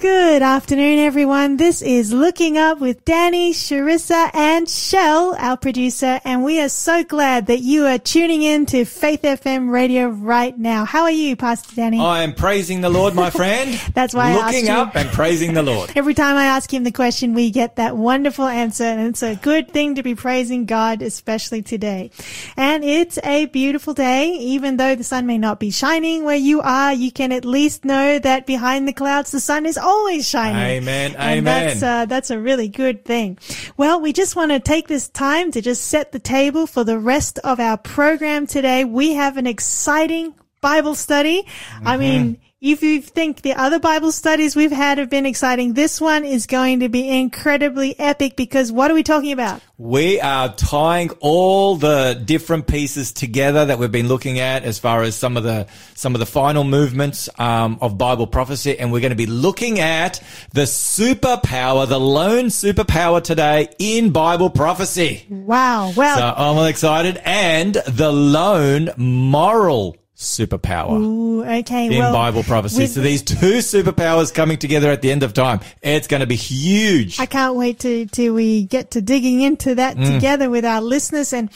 Good afternoon, everyone. This is Looking Up with Danny, Charissa and Shell, our producer, and we are so glad that you are tuning in to Faith FM radio right now. How are you, Pastor Danny? I am praising the Lord, my friend. That's why Looking up and praising the Lord. Every time I ask him the question, we get that wonderful answer, and it's a good thing to be praising God, especially today. And it's a beautiful day. Even though the sun may not be shining where you are, you can at least know that behind the clouds the sun is always shining. Amen. And amen. That's a really good thing. Well, we just want to take this time to just set the table for the rest of our program today. We have an exciting Bible study. Mm-hmm. I mean, if you think the other Bible studies we've had have been exciting, this one is going to be incredibly epic because what are we talking about? We are tying all the different pieces together that we've been looking at as far as some of the final movements of Bible prophecy, and we're going to be looking at the superpower, the lone superpower today in Bible prophecy. Wow! Well, so I'm excited, and the lone moral superpower. Ooh, okay. In Bible prophecy. So these two superpowers coming together at the end of time. It's going to be huge. I can't wait till we get to digging into that together with our listeners, and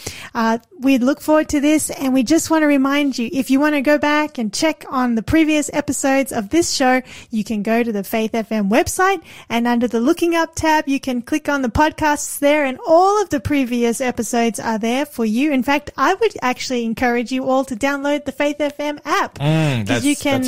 we look forward to this. And we just want to remind you, if you want to go back and check on the previous episodes of this show, you can go to the Faith FM website, and under the Looking Up tab, you can click on the podcasts there, and all of the previous episodes are there for you. In fact, I would actually encourage you all to download the Faith FM app, because you can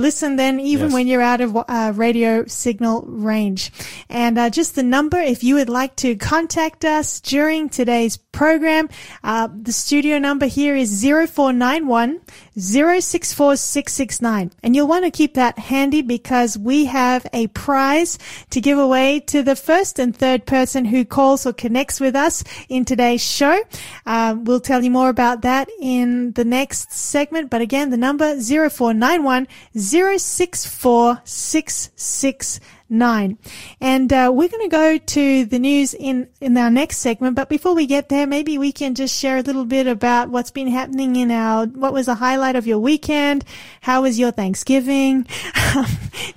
listen then even when you're out of radio signal range. And just the number, if you would like to contact us during today's program, the studio number here is 0491 064669. And you'll want to keep that handy because we have a prize to give away to the first and third person who calls or connects with us in today's show. We'll tell you more about that in the next segment. But again, the number 0491 064669. And we're going to go to the news in our next segment, but before we get there, maybe we can just share a little bit about what's been happening in our, what was the highlight of your weekend? How was your Thanksgiving?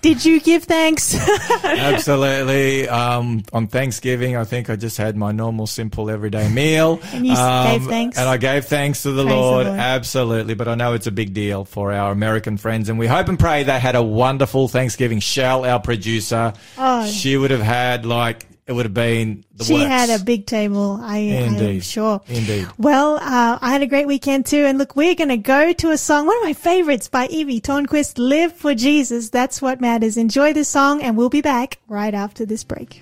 Did you give thanks? Absolutely. On Thanksgiving, I think I just had my normal, simple, everyday meal. And you gave thanks? And I gave thanks to the Lord. Absolutely. But I know it's a big deal for our American friends, and we hope and pray they had a wonderful Thanksgiving. Shell, our producer, she would have had it would have been the worst. She had a big table, I'm sure. Indeed. Well, I had a great weekend too. And look, we're going to go to a song, one of my favorites by Evie Tornquist, Live for Jesus. That's what matters. Enjoy this song, and we'll be back right after this break.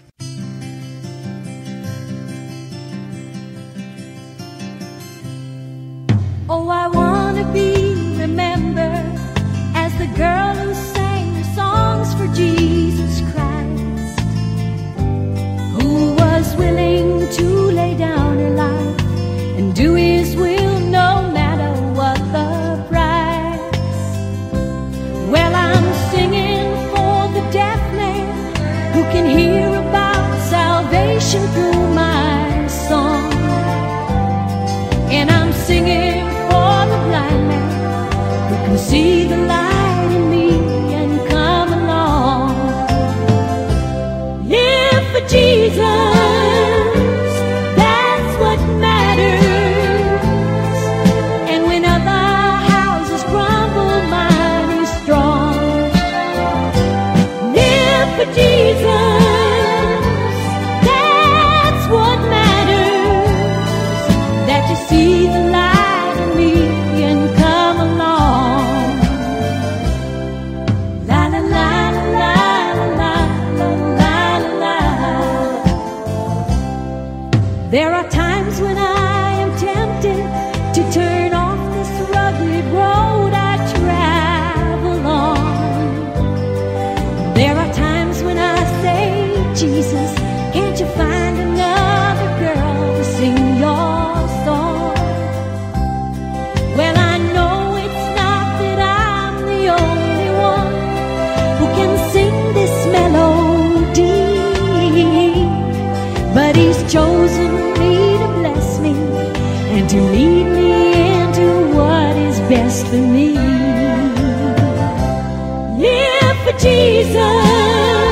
Oh, I want to be remembered as the girl who sang the songs for Jesus Christ, who was willing to lay down her life and do his will no matter what the price. Well, I'm singing for the deaf man who can hear about salvation through my song. And I'm singing for the blind man who can see the light in me and come along. Live for Jesus. Best for me. Live for Jesus.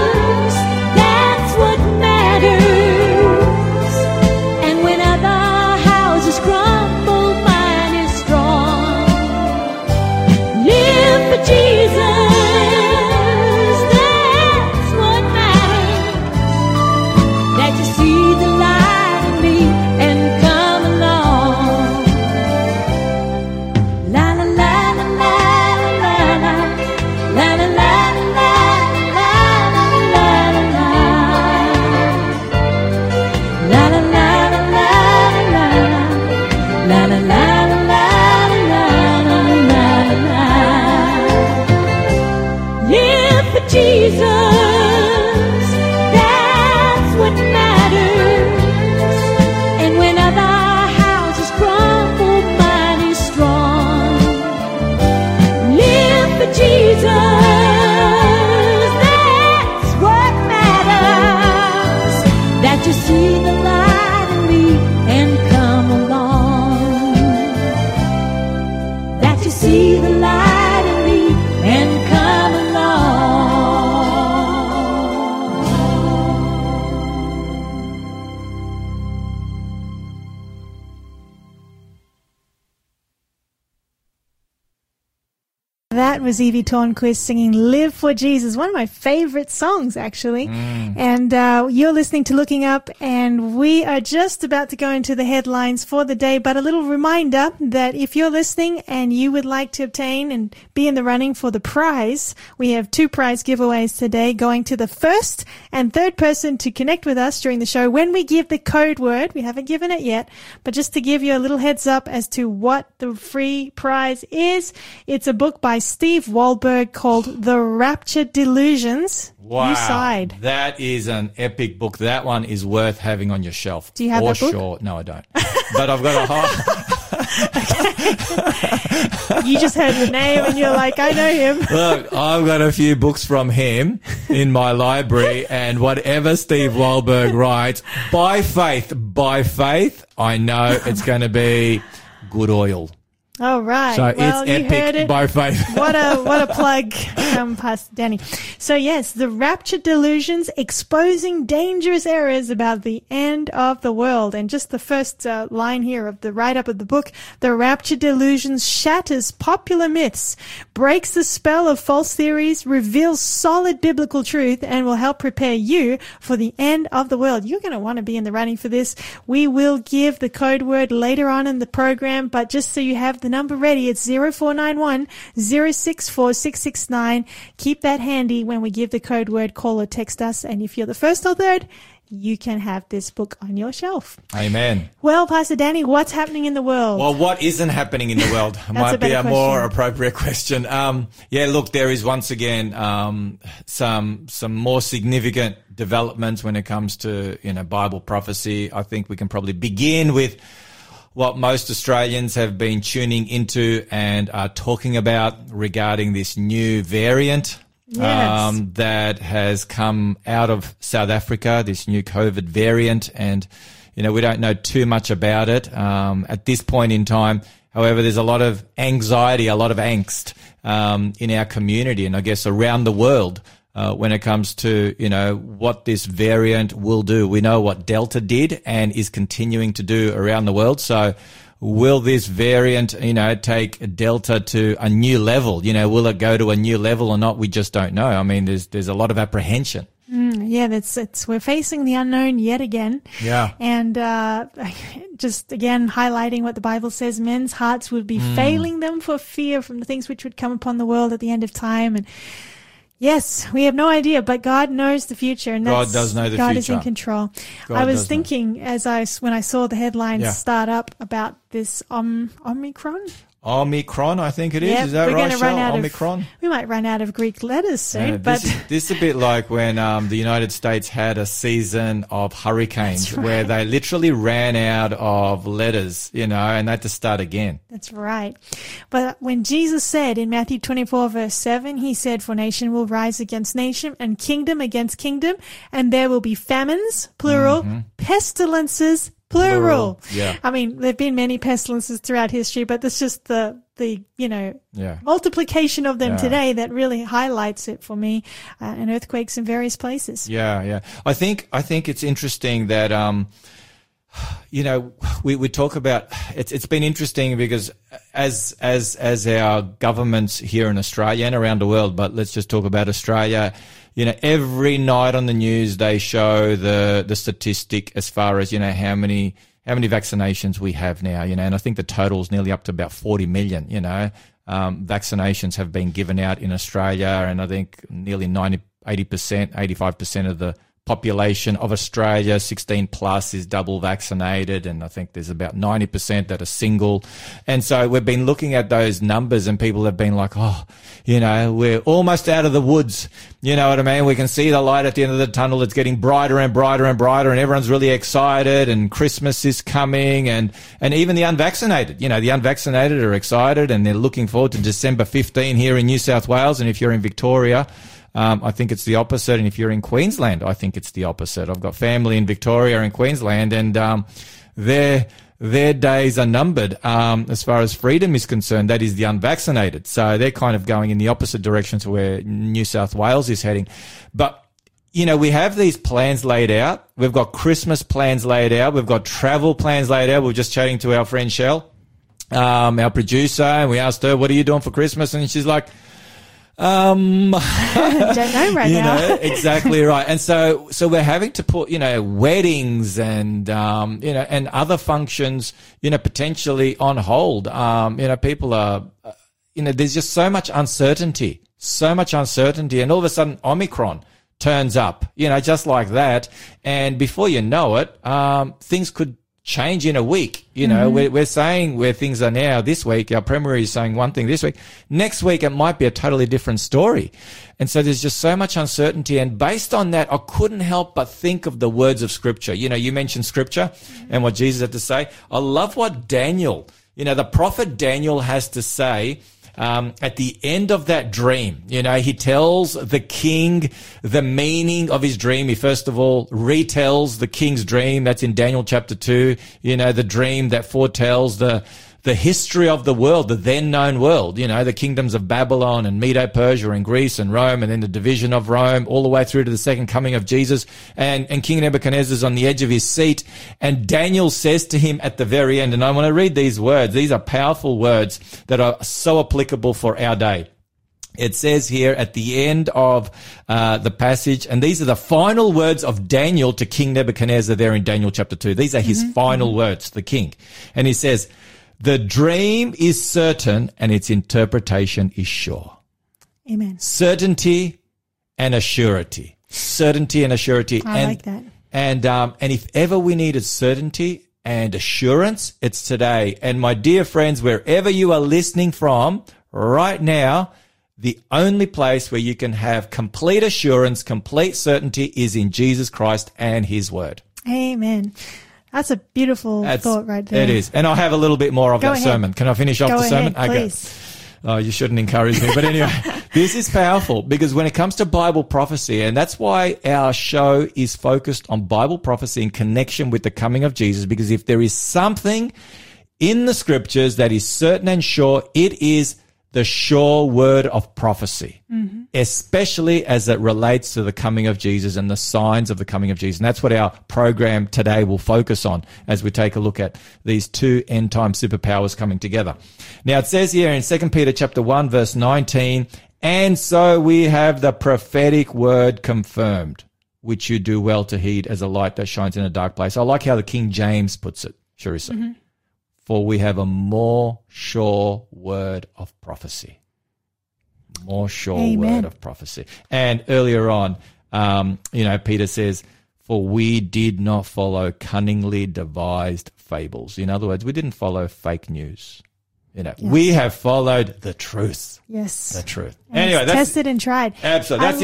That was Evie Tornquist singing Live for Jesus, one of my favorite songs, actually. And you're listening to Looking Up, and we are just about to go into the headlines for the day. But a little reminder that if you're listening and you would like to obtain and be in the running for the prize, we have two prize giveaways today going to the first and third person to connect with us during the show when we give the code word. We haven't given it yet, but just to give you a little heads up as to what the free prize is, it's a book by Steve Wohlberg called The Rapture Delusions. Wow. You side. That is an epic book. That one is worth having on your shelf. Do you have that book? Sure. No, I don't. But I've got a whole... Okay. You just heard the name and you're like, I know him. Look, I've got a few books from him in my library, and whatever Steve Wohlberg writes, by faith, I know it's going to be good oil. All right. So well, it's epic, you heard it. By faith. What a plug, Pastor Danny. So yes, The Rapture Delusions, exposing dangerous errors about the end of the world. And just the first line here of the write-up of the book, The Rapture Delusions shatters popular myths, breaks the spell of false theories, reveals solid biblical truth, and will help prepare you for the end of the world. You're going to want to be in the running for this. We will give the code word later on in the program, but just so you have the number ready, it's 0491 064 669. Keep that handy when we give the code word, call or text us. And if you're the first or third, you can have this book on your shelf. Amen. Well, Pastor Danny, what's happening in the world? Well, what isn't happening in the world might be a more appropriate question. Yeah, look, there is once again some more significant developments when it comes to, Bible prophecy. I think we can probably begin with what most Australians have been tuning into and are talking about regarding this new variant, that has come out of South Africa, this new COVID variant. And, we don't know too much about it at this point in time. However, there's a lot of anxiety, a lot of angst in our community and I guess around the world when it comes to, what this variant will do. We know what Delta did and is continuing to do around the world. So will this variant, take Delta to a new level? Will it go to a new level or not? We just don't know. I mean, there's a lot of apprehension. Yeah, we're facing the unknown yet again. Yeah. And, just again, highlighting what the Bible says, men's hearts would be failing them for fear from the things which would come upon the world at the end of time. And, yes, we have no idea, but God knows the future, and God does know the future. God is in control. I was thinking when I saw the headlines start up about this Omicron. Omicron, I think it is. Yep, is that right, Shell? Omicron? We might run out of Greek letters soon. Yeah, but this is a bit like when the United States had a season of hurricanes where they literally ran out of letters, and they had to start again. That's right. But when Jesus said in Matthew 24, verse 7, he said, "For nation will rise against nation and kingdom against kingdom, and there will be famines," plural, "pestilences," plural. Yeah. I mean, there have been many pestilences throughout history, but that's just the multiplication of them today that really highlights it for me, and earthquakes in various places. Yeah, yeah. I think it's interesting that, we talk about, it's been interesting because as our governments here in Australia and around the world, but let's just talk about Australia, every night on the news they show the statistic as far as, how many vaccinations we have now, and I think the total is nearly up to about 40 million, vaccinations have been given out in Australia, and I think nearly 85% of the population of Australia 16 plus is double vaccinated, and I think there's about 90% that are single. And so we've been looking at those numbers and people have been like, we're almost out of the woods. You know what I mean? We can see the light at the end of the tunnel. It's getting brighter and brighter and brighter, and everyone's really excited, and Christmas is coming, and even the unvaccinated, the unvaccinated are excited, and they're looking forward to December 15 here in New South Wales. And if you're in Victoria, I think it's the opposite. And if you're in Queensland, I think it's the opposite. I've got family in Victoria and Queensland, and their days are numbered as far as freedom is concerned. That is the unvaccinated. So they're kind of going in the opposite direction to where New South Wales is heading. But, we have these plans laid out. We've got Christmas plans laid out. We've got travel plans laid out. We were just chatting to our friend Shell, our producer, and we asked her, what are you doing for Christmas? And she's like, Don't know right now. Know, exactly right. And so we're having to put, weddings and, and other functions, potentially on hold. People are, there's just so much uncertainty. And all of a sudden Omicron turns up, just like that. And before you know it, things could change in a week. Mm-hmm. We're saying where things are now this week. Our Premier is saying one thing this week. Next week, it might be a totally different story. And so there's just so much uncertainty. And based on that, I couldn't help but think of the words of Scripture. You mentioned Scripture mm-hmm. and what Jesus had to say. I love what Daniel, the prophet Daniel has to say. At the end of that dream, he tells the king the meaning of his dream. He first of all retells the king's dream. That's in Daniel chapter 2, the dream that foretells the history of the world, the then known world, the kingdoms of Babylon and Medo-Persia and Greece and Rome, and then the division of Rome all the way through to the second coming of Jesus. And King Nebuchadnezzar's on the edge of his seat. And Daniel says to him at the very end, and I want to read these words. These are powerful words that are so applicable for our day. It says here at the end of the passage, and these are the final words of Daniel to King Nebuchadnezzar there in Daniel chapter 2. These are his mm-hmm. final mm-hmm. words, the king. And he says, "The dream is certain and its interpretation is sure." Amen. Certainty and assurity. I like that. And if ever we needed certainty and assurance, it's today. And my dear friends, wherever you are listening from right now, the only place where you can have complete assurance, complete certainty is in Jesus Christ and His Word. Amen. That's a beautiful thought right there. It is. And I'll have a little bit more of that sermon. Can I finish off the sermon? Go ahead, please. Oh, you shouldn't encourage me. But anyway, this is powerful because when it comes to Bible prophecy, and that's why our show is focused on Bible prophecy in connection with the coming of Jesus, because if there is something in the Scriptures that is certain and sure, it is the sure word of prophecy, mm-hmm. especially as it relates to the coming of Jesus and the signs of the coming of Jesus. And that's what our program today will focus on as we take a look at these two end-time superpowers coming together. Now, it says here in 2 Peter chapter 1, verse 19, "And so we have the prophetic word confirmed, which you do well to heed as a light that shines in a dark place." I like how the King James puts it, Charissa. Mm-hmm. "For we have a more sure word of prophecy." More sure Amen. Word of prophecy. And earlier on, Peter says, "For we did not follow cunningly devised fables." In other words, we didn't follow fake news. Yes. We have followed the truth. Yes. The truth. And anyway, that's tested and tried. Absolutely. That's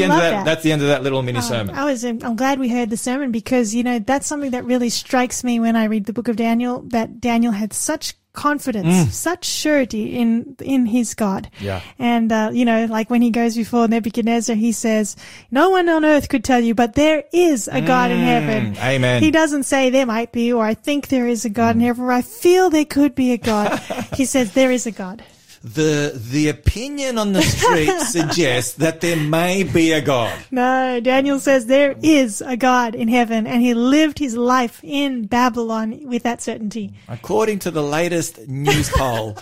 the end of that little mini sermon. I'm glad we heard the sermon because, that's something that really strikes me when I read the book of Daniel, that Daniel had such confidence, such surety in his God. Yeah. And, like when he goes before Nebuchadnezzar, he says, "No one on earth could tell you, but there is a God in heaven." Amen. He doesn't say there might be, or I think there is a God in heaven, or I feel there could be a God. He says there is a God. The opinion on the street suggests that there may be a God. No, Daniel says there is a God in heaven, and he lived his life in Babylon with that certainty. According to the latest news poll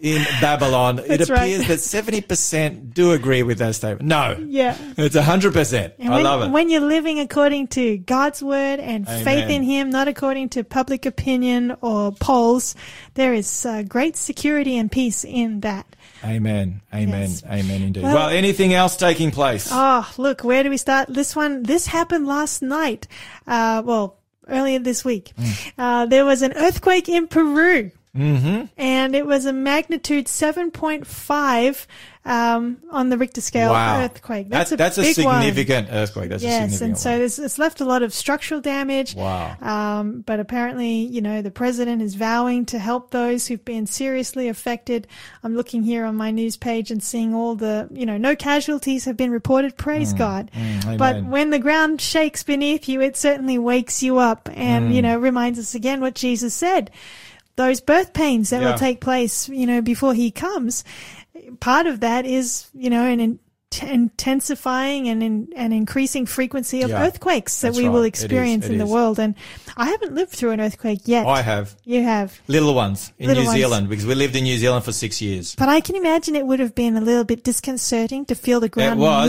in Babylon, it appears that 70% do agree with that statement. No. Yeah. It's 100%. I love it. When you're living according to God's word and Amen. Faith in Him, not according to public opinion or polls, there is great security and peace in that. Amen. Amen. Yes. Amen indeed. Well, anything else taking place? Oh, look, where do we start? This happened last night. Earlier this week. There was an earthquake in Peru. Mm-hmm. And it was a magnitude 7.5 on the Richter scale earthquake. That's a big significant earthquake. Yes, and so it's left a lot of structural damage. Wow. But apparently, the president is vowing to help those who've been seriously affected. I'm looking here on my news page and seeing all the, no casualties have been reported. Praise God. But when the ground shakes beneath you, it certainly wakes you up and, reminds us again what Jesus said. Those birth pains that will take place, before He comes, part of that is, an intensifying and an increasing frequency of earthquakes that we will experience in the world. And I haven't lived through an earthquake yet. I have. You have. Little ones in New Zealand, because we lived in New Zealand for 6 years. But I can imagine it would have been a little bit disconcerting to feel the ground move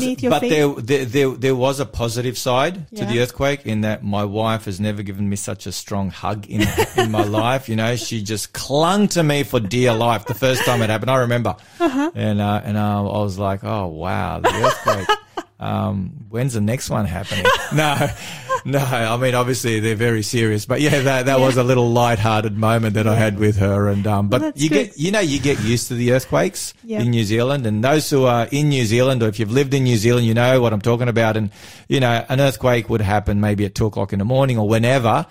beneath your feet. But there was a positive side to the earthquake, in that my wife has never given me such a strong hug in my life. You know, she just clung to me for dear life the first time it happened. I remember. Uh-huh. And I was like, oh, wow, the earthquake. When's the next one happening? No, I mean, obviously they're very serious, but that was a little lighthearted moment that I had with her. And but you get used to the earthquakes in New Zealand, and those who are in New Zealand, or if you've lived in New Zealand, you know what I'm talking about. And an earthquake would happen maybe at 2:00 in the morning or whenever.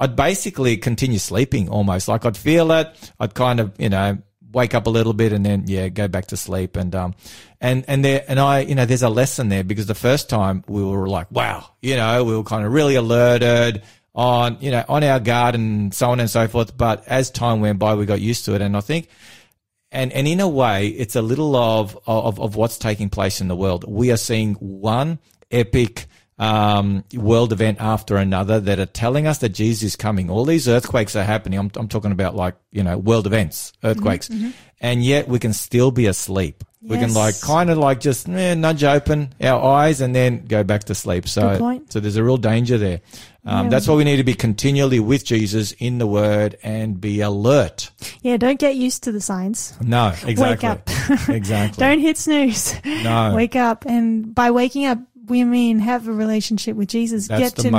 I'd basically continue sleeping almost. Like, I'd feel it, I'd kind of wake up a little bit, and then go back to sleep. And and there's a lesson there, because the first time we were like, wow, we were kind of really alerted, on on our guard, and so on and so forth. But as time went by, we got used to it. And I think, and in a way, it's a little of what's taking place in the world. We are seeing one epic world event after another that are telling us that Jesus is coming. All these earthquakes are happening. I'm talking about, like, world events, earthquakes. Mm-hmm. And yet we can still be asleep. Yes. We can just nudge open our eyes and then go back to sleep. So there's a real danger there. That's why we need to be continually with Jesus in the Word and be alert. Yeah, don't get used to the signs. No, exactly. Wake up. Exactly. Don't hit snooze. No. Wake up. And by waking up, we mean have a relationship with Jesus. Get to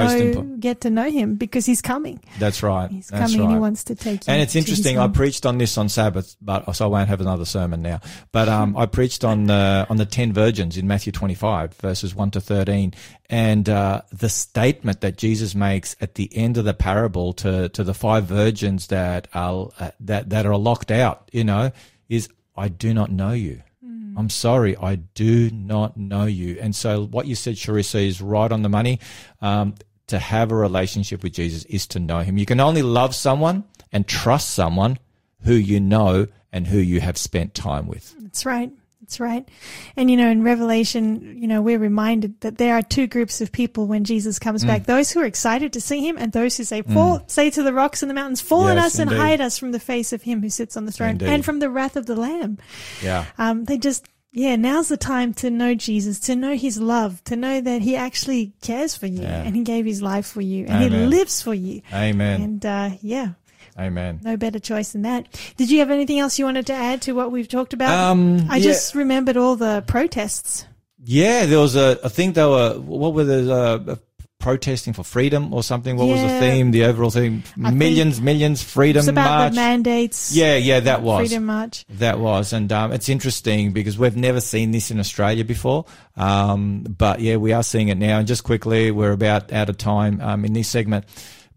know him, because he's coming. That's right. He's coming and he wants to take you. And it's interesting. I preached on this on Sabbath, so I won't have another sermon now. But I preached on the 10 virgins in Matthew 25, verses 1 to 13, and the statement that Jesus makes at the end of the parable to the 5 virgins that are locked out, is, I do not know you. I'm sorry, I do not know you. And so what you said, Charissa, is right on the money. To have a relationship with Jesus is to know him. You can only love someone and trust someone who you know and who you have spent time with. That's right. That's right. And, in Revelation, we're reminded that there are 2 groups of people when Jesus comes back, those who are excited to see him and those who say, say to the rocks and the mountains, fall on us and hide us from the face of him who sits on the throne and from the wrath of the Lamb. Yeah. Now's the time to know Jesus, to know his love, to know that he actually cares for you and he gave his life for you and he lives for you. Amen. And, Amen. No better choice than that. Did you have anything else you wanted to add to what we've talked about? I just remembered all the protests. Yeah, there was I think they were, what were the protesting for freedom or something? What was the theme, the overall theme? Millions, freedom march. It's about the mandates. Yeah, that was. Freedom march. That was. And it's interesting because we've never seen this in Australia before. But, we are seeing it now. And just quickly, we're about out of time in this segment.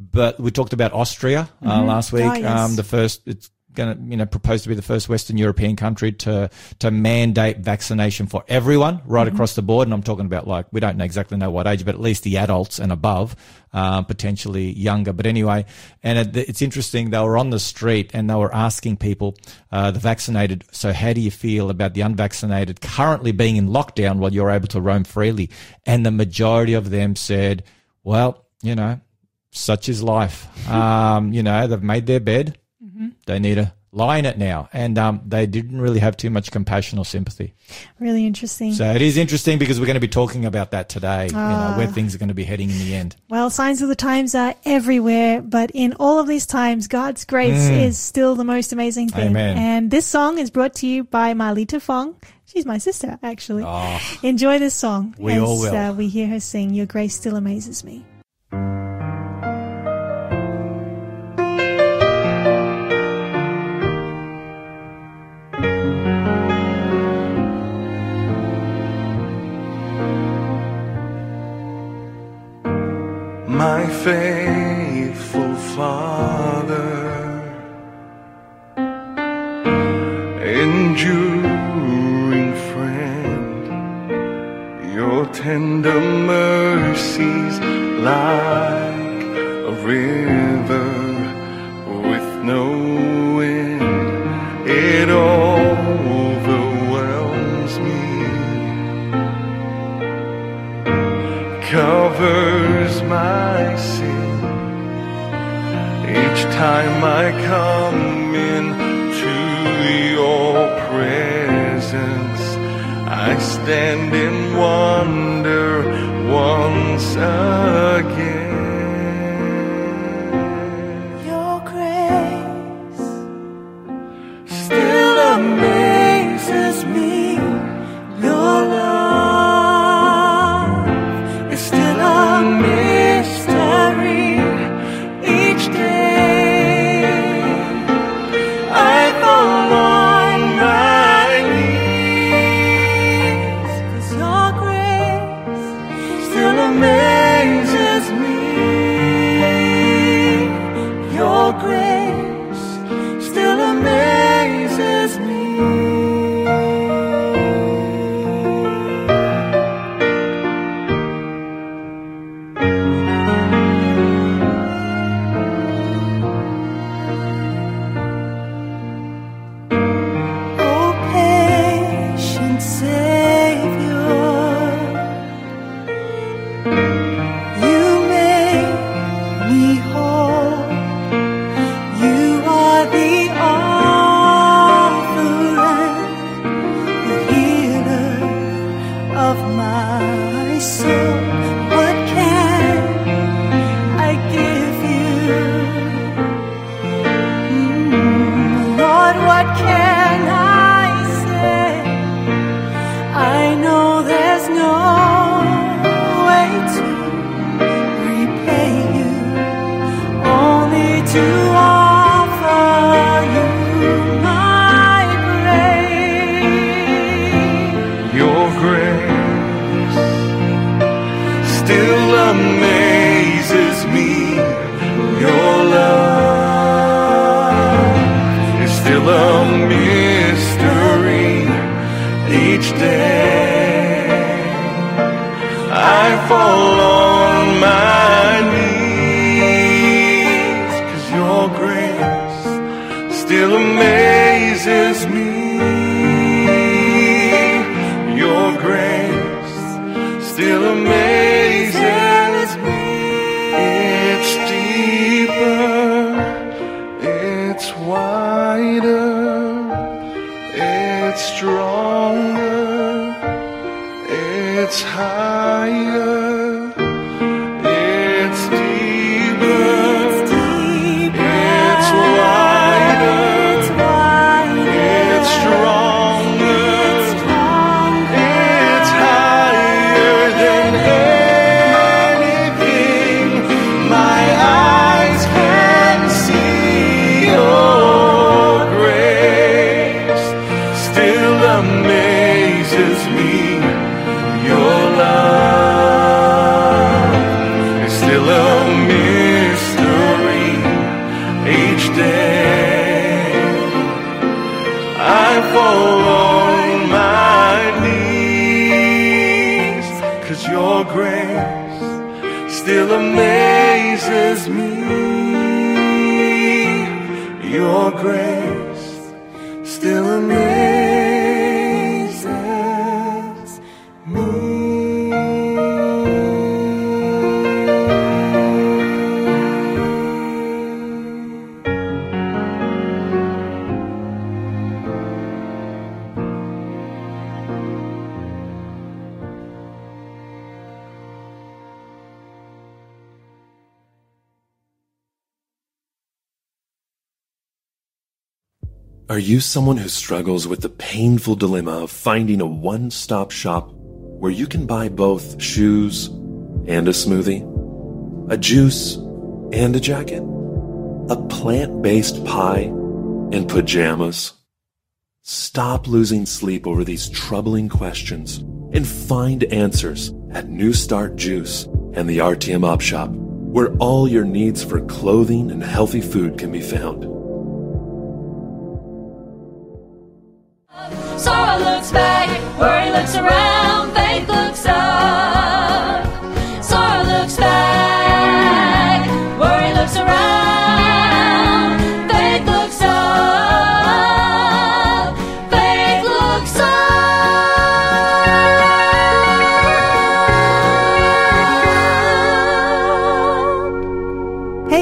But we talked about Austria last week. It's going to, proposed to be the first Western European country to mandate vaccination for everyone right across the board. And I'm talking about, we don't know what age, but at least the adults and above, potentially younger. But anyway, and it's interesting, they were on the street and they were asking people, the vaccinated, so how do you feel about the unvaccinated currently being in lockdown while you're able to roam freely? And the majority of them said, well, such is life. They've made their bed. Mm-hmm. They need to lie in it now. And they didn't really have too much compassion or sympathy. Really interesting. So it is interesting because we're going to be talking about that today, where things are going to be heading in the end. Well, signs of the times are everywhere, but in all of these times, God's grace is still the most amazing thing. Amen. And this song is brought to you by Marlita Fong. She's my sister, actually. Oh, enjoy this song. We all will. We hear her sing, Your Grace Still Amazes Me. My faithful Father, enduring friend, your tender mercies like a river with no end, it overwhelms covers my sin. Each time I come into your presence, I stand in wonder once again. Your grace still amazes me. Your love is still a mystery. Each day I fall on my knees, 'cause your grace still amazes me. Your grace still amazes me. Are you someone who struggles with the painful dilemma of finding a one-stop shop where you can buy both shoes and a smoothie, a juice and a jacket, a plant-based pie and pajamas? Stop losing sleep over these troubling questions and find answers at New Start Juice and the RTM Op Shop, where all your needs for clothing and healthy food can be found. Sorrow looks back, worry looks around, faith looks up. Sorrow looks back, worry looks around, faith looks up. Faith looks up.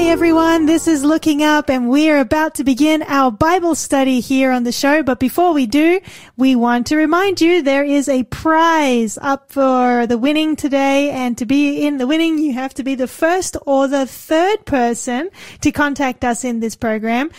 Hey everyone, this is Looking Up and we're about to begin our Bible study here on the show. But before we do, we want to remind you there is a prize up for the winning today. And to be in the winning, you have to be the first or the third person to contact us in this program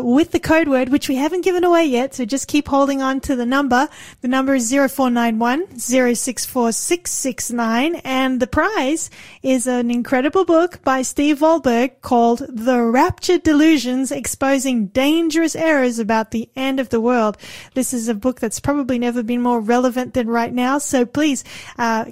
with the code word, which we haven't given away yet. So just keep holding on to the number. The number is 0491 064669. And the prize is an incredible book by Steve Wohlberg called The Rapture Delusions, Exposing Dangerous Errors About the End of the World. This is a book that's probably never been more relevant than right now, so please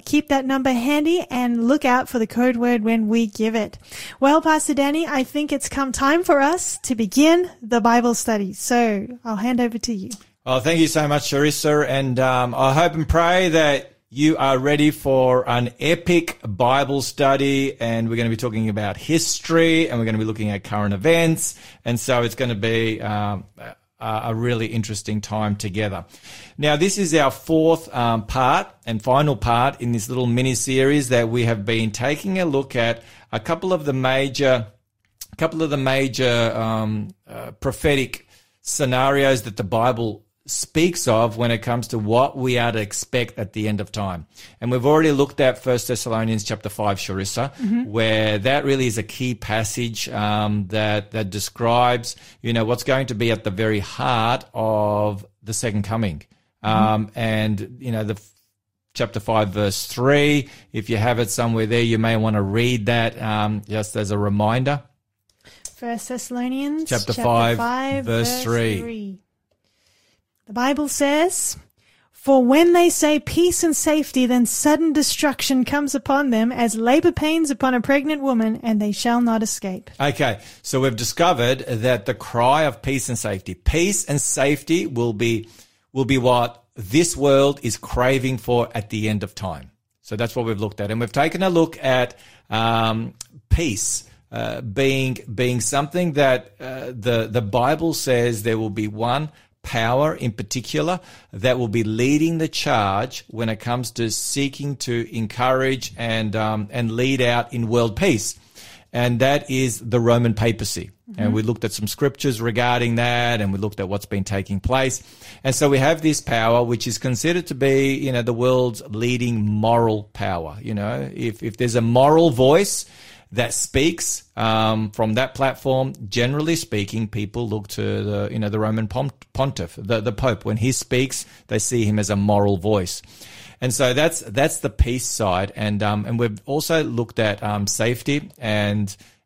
keep that number handy and look out for the code word when we give it. Well, Pastor Danny, I think it's come time for us to begin the Bible study, so I'll hand over to you. Well, thank you so much, Charissa, and I hope and pray that you are ready for an epic Bible study, and we're going to be talking about history, and we're going to be looking at current events, and so it's going to be a really interesting time together. Now, this is our fourth part and final part in this little mini-series that we have been taking a look at a couple of the major prophetic scenarios that the Bible speaks of when it comes to what we are to expect at the end of time. And we've already looked at 1 Thessalonians chapter 5, Charissa, where that really is a key passage that describes, you know, what's going to be at the very heart of the second coming. And, you know, the chapter 5, verse 3, if you have it somewhere there, you may want to read that just as a reminder. 1 Thessalonians chapter 5 verse 3. The Bible says, "For when they say peace and safety, then sudden destruction comes upon them as labor pains upon a pregnant woman, and they shall not escape." Okay, so we've discovered that the cry of peace and safety will be what this world is craving for at the end of time. So that's what we've looked at. And we've taken a look at peace being something that the Bible says there will be one power in particular that will be leading the charge when it comes to seeking to encourage and lead out in world peace, and that is the Roman papacy. And we looked at some scriptures regarding that, and we looked at what's been taking place. And so we have this power, which is considered to be, you know, the world's leading moral power. You know, if there's a moral voice that speaks from that platform, generally speaking, people look to the Roman pontiff, the Pope. When he speaks, they see him as a moral voice, and so that's the peace side. And we've also looked at safety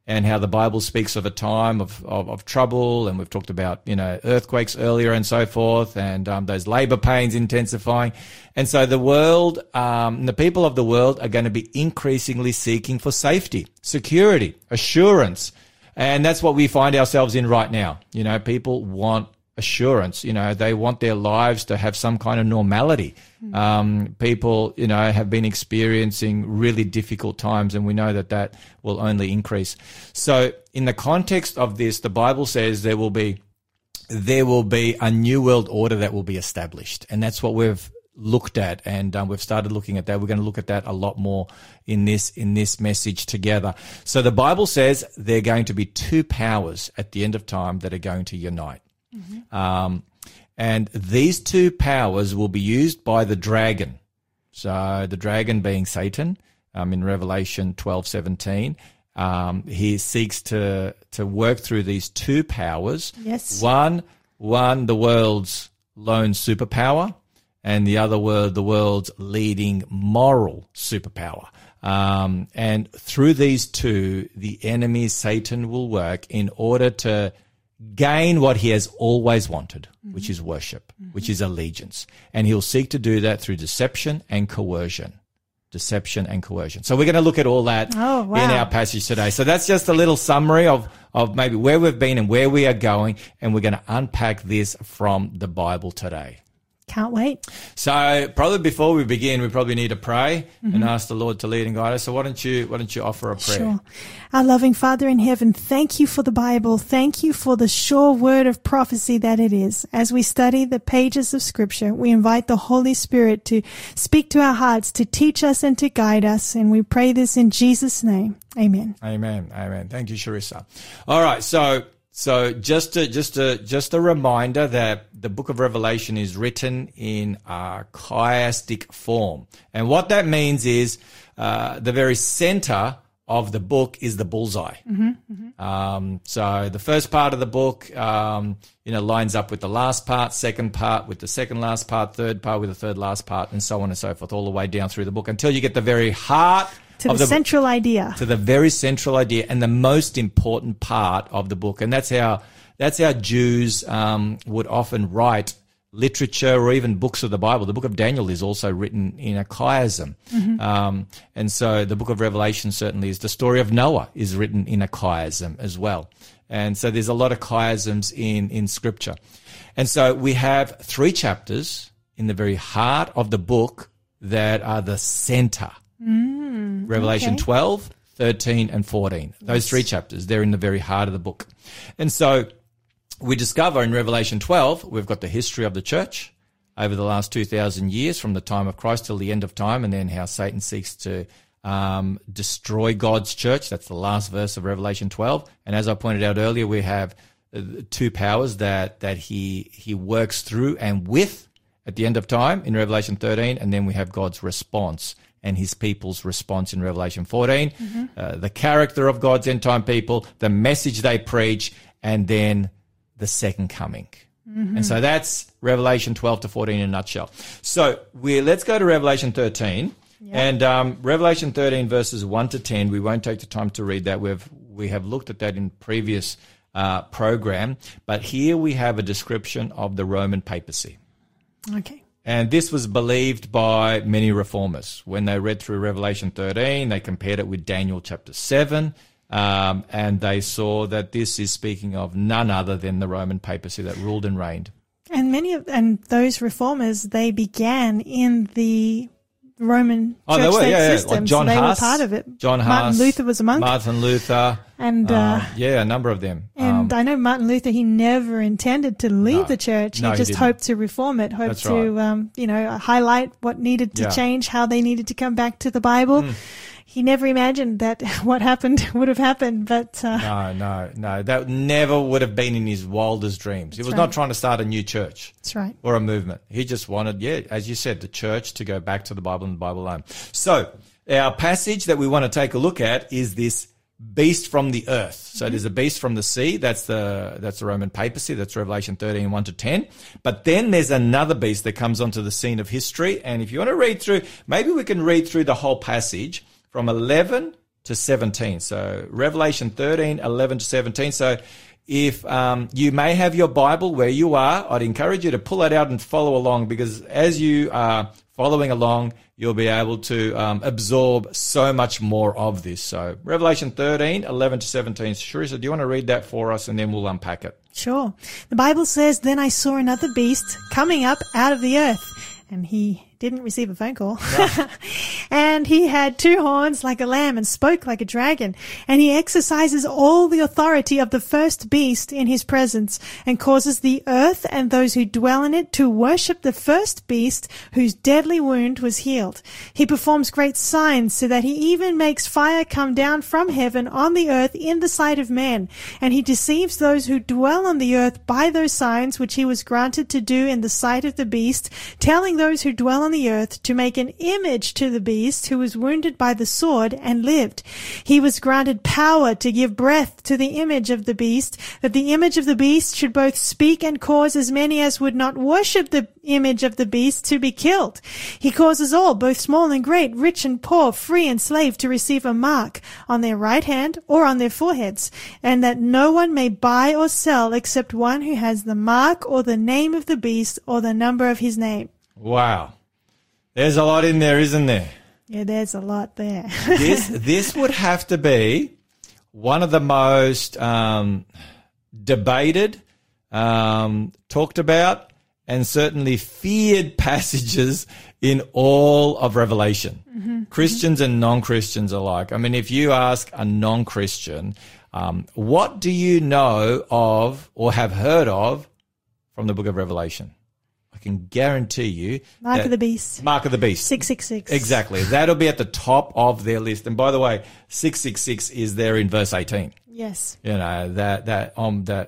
and how the Bible speaks of a time of trouble, and we've talked about, you know, earthquakes earlier and so forth, and those labor pains intensifying. And so the world, the people of the world are going to be increasingly seeking for safety, security, assurance. And that's what we find ourselves in right now. You know, people want assurance. You know, they want their lives to have some kind of normality. People, you know, have been experiencing really difficult times, and we know that that will only increase. So in the context of this, the Bible says there will be a new world order that will be established, and that's what we've looked at, and we've started looking at that. We're going to look at that a lot more in this message together. So the Bible says there are going to be two powers at the end of time that are going to unite. And these two powers will be used by the dragon. So the dragon being Satan, in Revelation 12:17, he seeks to work through these two powers. Yes. One the world's lone superpower, and the other word the world's leading moral superpower. And through these two, the enemy Satan will work in order to gain what he has always wanted, which is worship, which is allegiance. And he'll seek to do that through deception and coercion. So we're going to look at all that in our passage today. So that's just a little summary of maybe where we've been and where we are going, and we're going to unpack this from the Bible today. Can't wait. So probably before we begin, we probably need to pray and ask the Lord to lead and guide us. So why don't you offer a prayer? Sure. Our loving Father in heaven, thank you for the Bible. Thank you for the sure word of prophecy that it is. As we study the pages of Scripture, we invite the Holy Spirit to speak to our hearts, to teach us and to guide us. And we pray this in Jesus' name. Amen. Amen. Amen. Thank you, Charissa. All right. So just a reminder that the book of Revelation is written in chiastic form. And what that means is the very center of the book is the bullseye. So the first part of the book, lines up with the last part, second part with the second last part, third part with the third last part, and so on and so forth, all the way down through the book until you get the very heart to the central idea. To the very central idea and the most important part of the book. And that's how Jews would often write literature or even books of the Bible. The book of Daniel is also written in a chiasm. And so the book of Revelation certainly is. The story of Noah is written in a chiasm as well. And so there's a lot of chiasms in Scripture. And so we have three chapters in the very heart of the book that are the center. Revelation 12, 13, and 14. Those three chapters, they're in the very heart of the book. And so we discover in Revelation 12, we've got the history of the church over the last 2,000 years from the time of Christ till the end of time, and then how Satan seeks to destroy God's church. That's the last verse of Revelation 12. And as I pointed out earlier, we have two powers that he works through and with at the end of time in Revelation 13, and then we have God's response and his people's response in Revelation 14, the character of God's end-time people, the message they preach, and then the second coming. And so that's Revelation 12 to 14 in a nutshell. So let's go to Revelation 13. Yeah. And Revelation 13, verses 1 to 10, we won't take the time to read that. We have looked at that in previous program. But here we have a description of the Roman papacy. Okay. And this was believed by many reformers. When they read through Revelation 13, they compared it with Daniel chapter 7, and they saw that this is speaking of none other than the Roman papacy that ruled and reigned. And those reformers, they began in the Roman church system. Like John Huss, they were part of it. John Huss, Martin Luther was a monk. Martin Luther, and a number of them. And I know Martin Luther, he never intended to leave the church. He just hoped to reform it, highlight what needed to change, how they needed to come back to the Bible. He never imagined that what happened would have happened. But no, that never would have been in his wildest dreams. He was not trying to start a new church or a movement. He just wanted, as you said, the church to go back to the Bible and the Bible alone. So our passage that we want to take a look at is this beast from the earth. So there's a beast from the sea. That's the Roman papacy. That's Revelation 13, 1 to 10. But then there's another beast that comes onto the scene of history. And if you want to read through, maybe we can read through the whole passage from 11 to 17. So Revelation 13, 11 to 17. So if you may have your Bible where you are, I'd encourage you to pull it out and follow along, because as you are following along, you'll be able to absorb so much more of this. So Revelation 13, 11 to 17. Charissa, do you want to read that for us, and then we'll unpack it? Sure. The Bible says, "Then I saw another beast coming up out of the earth, and he didn't receive a phone call." No. "And he had two horns like a lamb and spoke like a dragon. And he exercises all the authority of the first beast in his presence, and causes the earth and those who dwell in it to worship the first beast whose deadly wound was healed. He performs great signs, so that he even makes fire come down from heaven on the earth in the sight of man. And he deceives those who dwell on the earth by those signs which he was granted to do in the sight of the beast, telling those who dwell on the earth to make an image to the beast who was wounded by the sword and lived. He was granted power to give breath to the image of the beast, that the image of the beast should both speak and cause as many as would not worship the image of the beast to be killed. He causes all, both small and great, rich and poor, free and slave, to receive a mark on their right hand or on their foreheads, and that no one may buy or sell except one who has the mark or the name of the beast or the number of his name." Wow. There's a lot in there, isn't there? Yeah, there's a lot there. This would have to be one of the most debated, talked about, and certainly feared passages in all of Revelation, Christians and non-Christians alike. I mean, if you ask a non-Christian, what do you know of or have heard of from the book of Revelation? I can guarantee you. Mark of the Beast. Mark of the Beast. 666. Exactly. That'll be at the top of their list. And by the way, 666 is there in verse 18. Yes. You know, that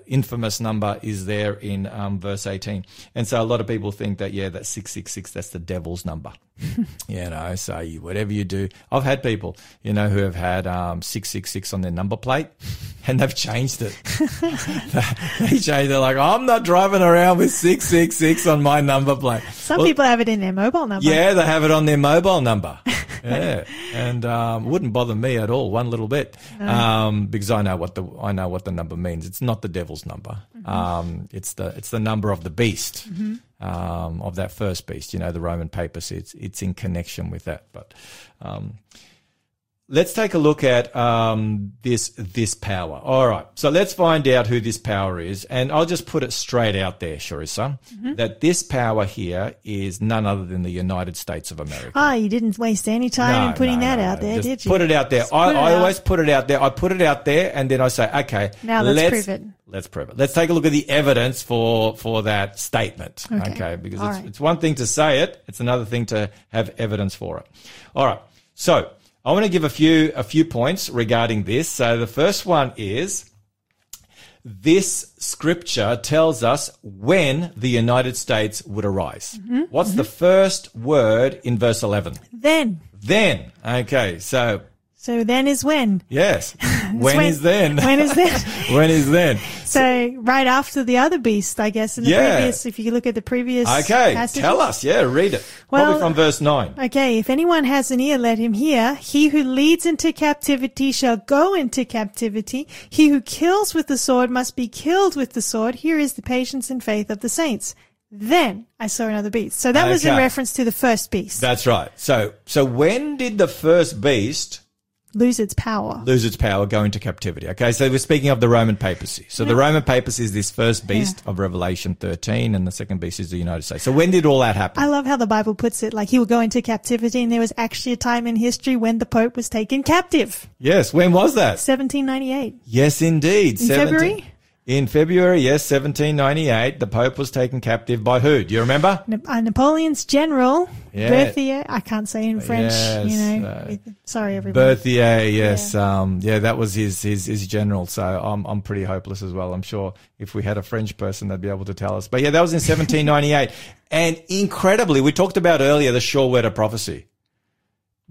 infamous number is there in verse 18. And so a lot of people think that, yeah, that 666, that's the devil's number. You know, so whatever you do. I've had people, you know, who have had 666 on their number plate and they've changed it. They're like, I'm not driving around with 666 on my number plate. Some people have it in their mobile number. Yeah, they have it on their mobile number. Yeah, and wouldn't bother me at all, one little bit, because I know what the number means. It's not the devil's number. It's the number of the beast, of that first beast. You know, the Roman papacy. It's in connection with that. But let's take a look at this power. All right, so let's find out who this power is, and I'll just put it straight out there, Charissa, that this power here is none other than the United States of America. Ah, you didn't waste any time in putting that out there, did you? Put it out there. I always put it out there. I put it out there, and then I say, okay, now let's prove it. Let's prove it. Let's take a look at the evidence for that statement. Okay, because it's one thing to say it; it's another thing to have evidence for it. All right, so I want to give a few points regarding this. So the first one is this scripture tells us when the United States would arise. What's the first word in verse 11? Then. Then. Okay. So then is when. Yes. When is then? When is then? When is then? So right after the other beast, I guess, in the previous, if you look at the previous passages. Tell us. Yeah, read it. Well, probably from verse 9. Okay, if anyone has an ear, let him hear. He who leads into captivity shall go into captivity. He who kills with the sword must be killed with the sword. Here is the patience and faith of the saints. Then I saw another beast. So that was in reference to the first beast. That's right. So when did the first beast lose its power. Lose its power, go into captivity. Okay, so we're speaking of the Roman papacy. So the Roman papacy is this first beast of Revelation 13, and the second beast is the United States. So when did all that happen? I love how the Bible puts it, like he will go into captivity, and there was actually a time in history when the Pope was taken captive. Yes, when was that? 1798. Yes, indeed. In February? In February, yes, 1798, the Pope was taken captive by who? Do you remember? Napoleon's general, Berthier. I can't say in French, you know. Sorry, everybody. Berthier, yes. That was his general. So I'm pretty hopeless as well. I'm sure if we had a French person, they'd be able to tell us. But yeah, that was in 1798. And incredibly, we talked about earlier the sure word of prophecy.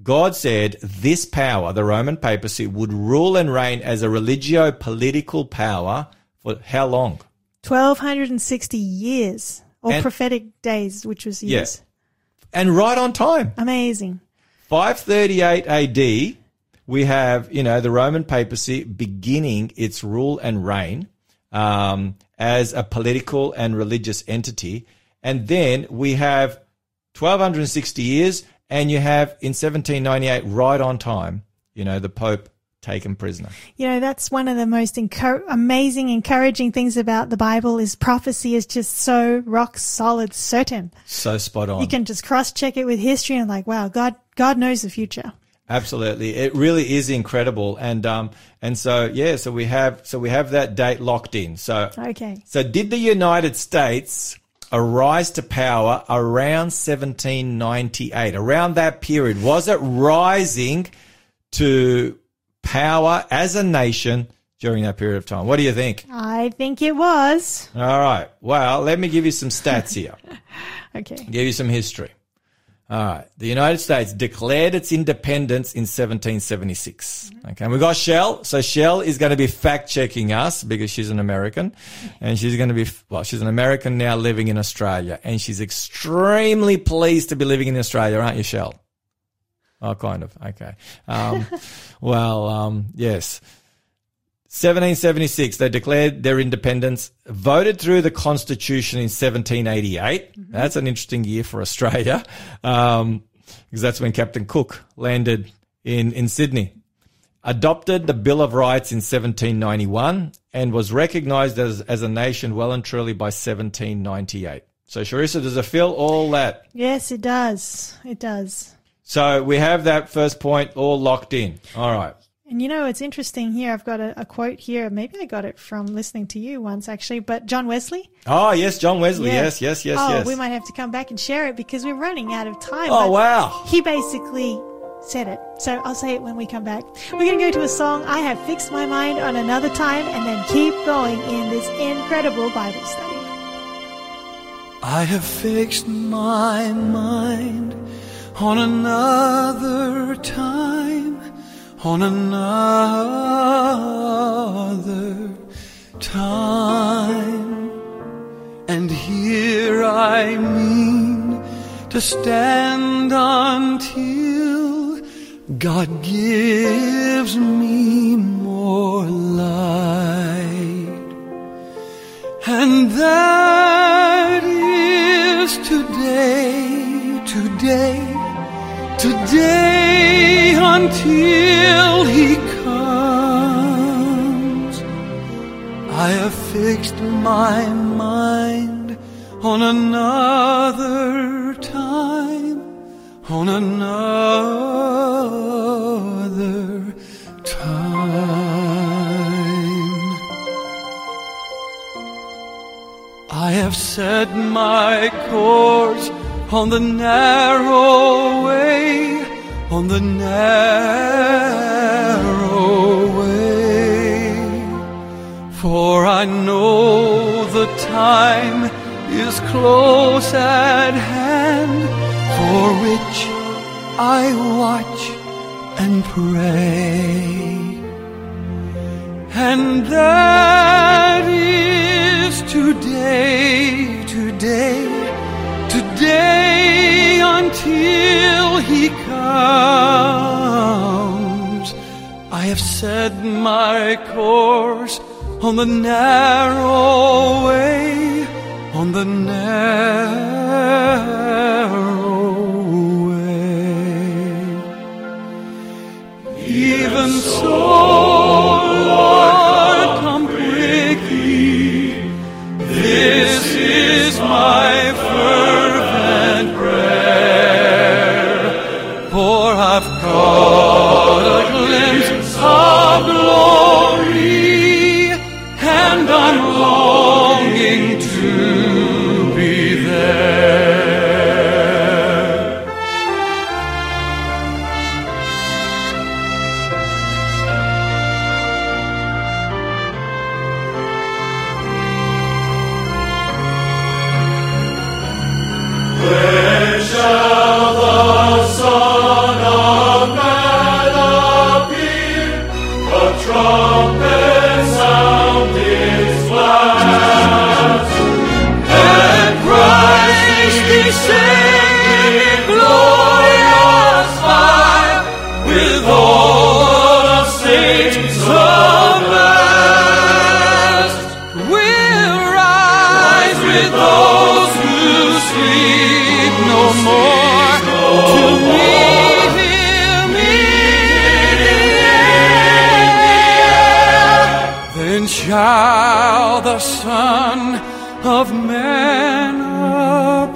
God said this power, the Roman papacy, would rule and reign as a religio-political power. For how long? 1,260 years, or prophetic days, which was years. Yeah. And right on time. Amazing. 538 AD, we have, you know, the Roman papacy beginning its rule and reign as a political and religious entity. And then we have 1,260 years, and you have in 1798, right on time, you know, the Pope taken prisoner. You know, that's one of the most amazing, encouraging things about the Bible is prophecy is just so rock solid, certain. So spot on. You can just cross-check it with history and like, wow, God knows the future. Absolutely. It really is incredible. And so, yeah, so we have that date locked in. So did the United States arise to power around 1798, around that period? Was it rising to power as a nation during that period of time? What do you think? I think it was. All right. Well, let me give you some stats here. Okay. Give you some history. All right. The United States declared its independence in 1776. Okay. And we've got Shell. So Shell is going to be fact-checking us because she's an American. And she's going to be, well, she's an American now living in Australia. And she's extremely pleased to be living in Australia, aren't you, Shell? Oh, kind of. Okay. Yes. 1776, they declared their independence, voted through the Constitution in 1788. That's an interesting year for Australia because that's when Captain Cook landed in Sydney. Adopted the Bill of Rights in 1791 and was recognized as a nation well and truly by 1798. So, Charissa, does it feel all that? Yes, it does. It does. So we have that first point all locked in. All right. And, you know, it's interesting here. I've got a quote here. Maybe I got it from listening to you once, actually, but John Wesley. Oh, yes, John Wesley. Yes, yes, yes, yes. Oh, yes. We might have to come back and share it because we're running out of time. Oh, wow. He basically said it. So I'll say it when we come back. We're going to go to a song, I Have Fixed My Mind on Another Time, and then keep going in this incredible Bible study. I have fixed my mind on another time. On another time, and here I mean to stand until God gives me more light, and that is today, today, today. Until he comes, I have fixed my mind on another time, on another time. I have set my course on the narrow way, on the narrow way, for I know the time is close at hand, for which I watch and pray, and that is today, today, today, until he comes. I have set my course on the narrow way, on the narrow way. Even so, Lord, come quickly. This is my first. I've caught a glimpse of glory, and I'm longing to be there. When shall the sun shall the Son of Man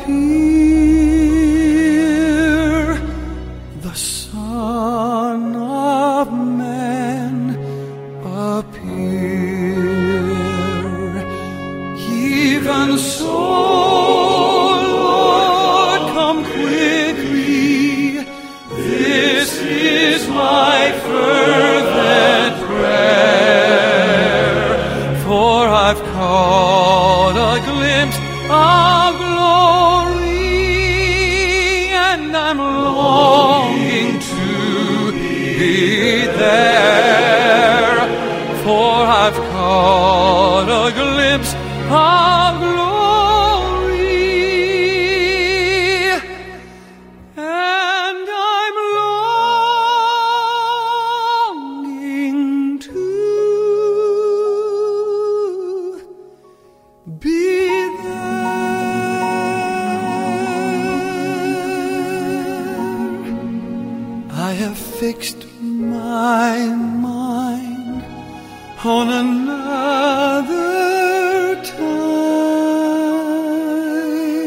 appear, the Son of Man appear. Even so, Lord, come quickly. This is my fervent prayer. I've caught a glimpse of glory, and I'm longing to be there. For I've caught a glimpse of glory, and I'm longing to. Fixed my mind on another time.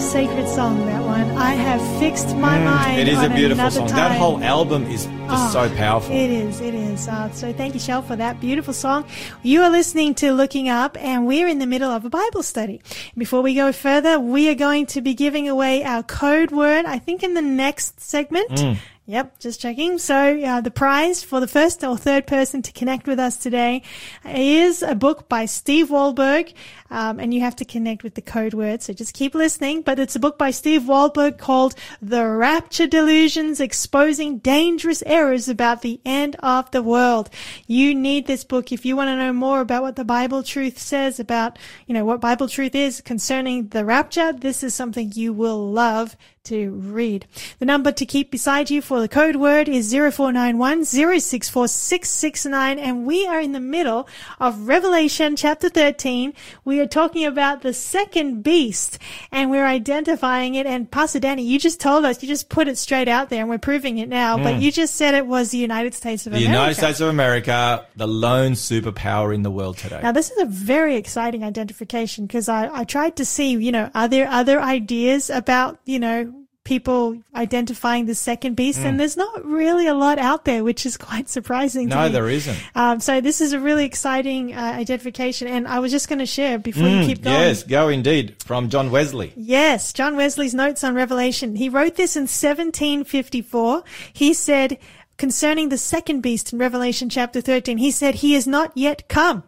sacred song, that one. I have fixed my mind. It is on a beautiful song. Time. That whole album is just so powerful. It is, it is. So thank you, Shell, for that beautiful song. You are listening to Looking Up, and we're in the middle of a Bible study. Before we go further, we are going to be giving away our code word, I think, in the next segment. Yep, just checking. So the prize for the first or third person to connect with us today is a book by Steve Wohlberg, and you have to connect with the code word, so just keep listening. But it's a book by Steve Wohlberg called The Rapture Delusions, Exposing Dangerous Errors About the End of the World. You need this book if you want to know more about what the Bible truth says about, you know, what Bible truth is concerning the rapture. This is something you will love to read. The number to keep beside you for the code word is 0491 064 669, and we are in the middle of Revelation chapter 13. We are talking about the second beast, and we're identifying it. And Pastor Danny, you just told us, you just put it straight out there, and we're proving it now, but you just said it was the United States of America. The United States of America, the lone superpower in the world today. Now, this is a very exciting identification, because I tried to see, you know, are there other ideas about, you know, people identifying the second beast, and there's not really a lot out there, which is quite surprising to me. No, there isn't. So this is a really exciting identification, and I was just going to share before you keep going. Yes, go indeed, from John Wesley. Yes, John Wesley's notes on Revelation. He wrote this in 1754. He said, concerning the second beast in Revelation chapter 13, he said, "He is not yet come,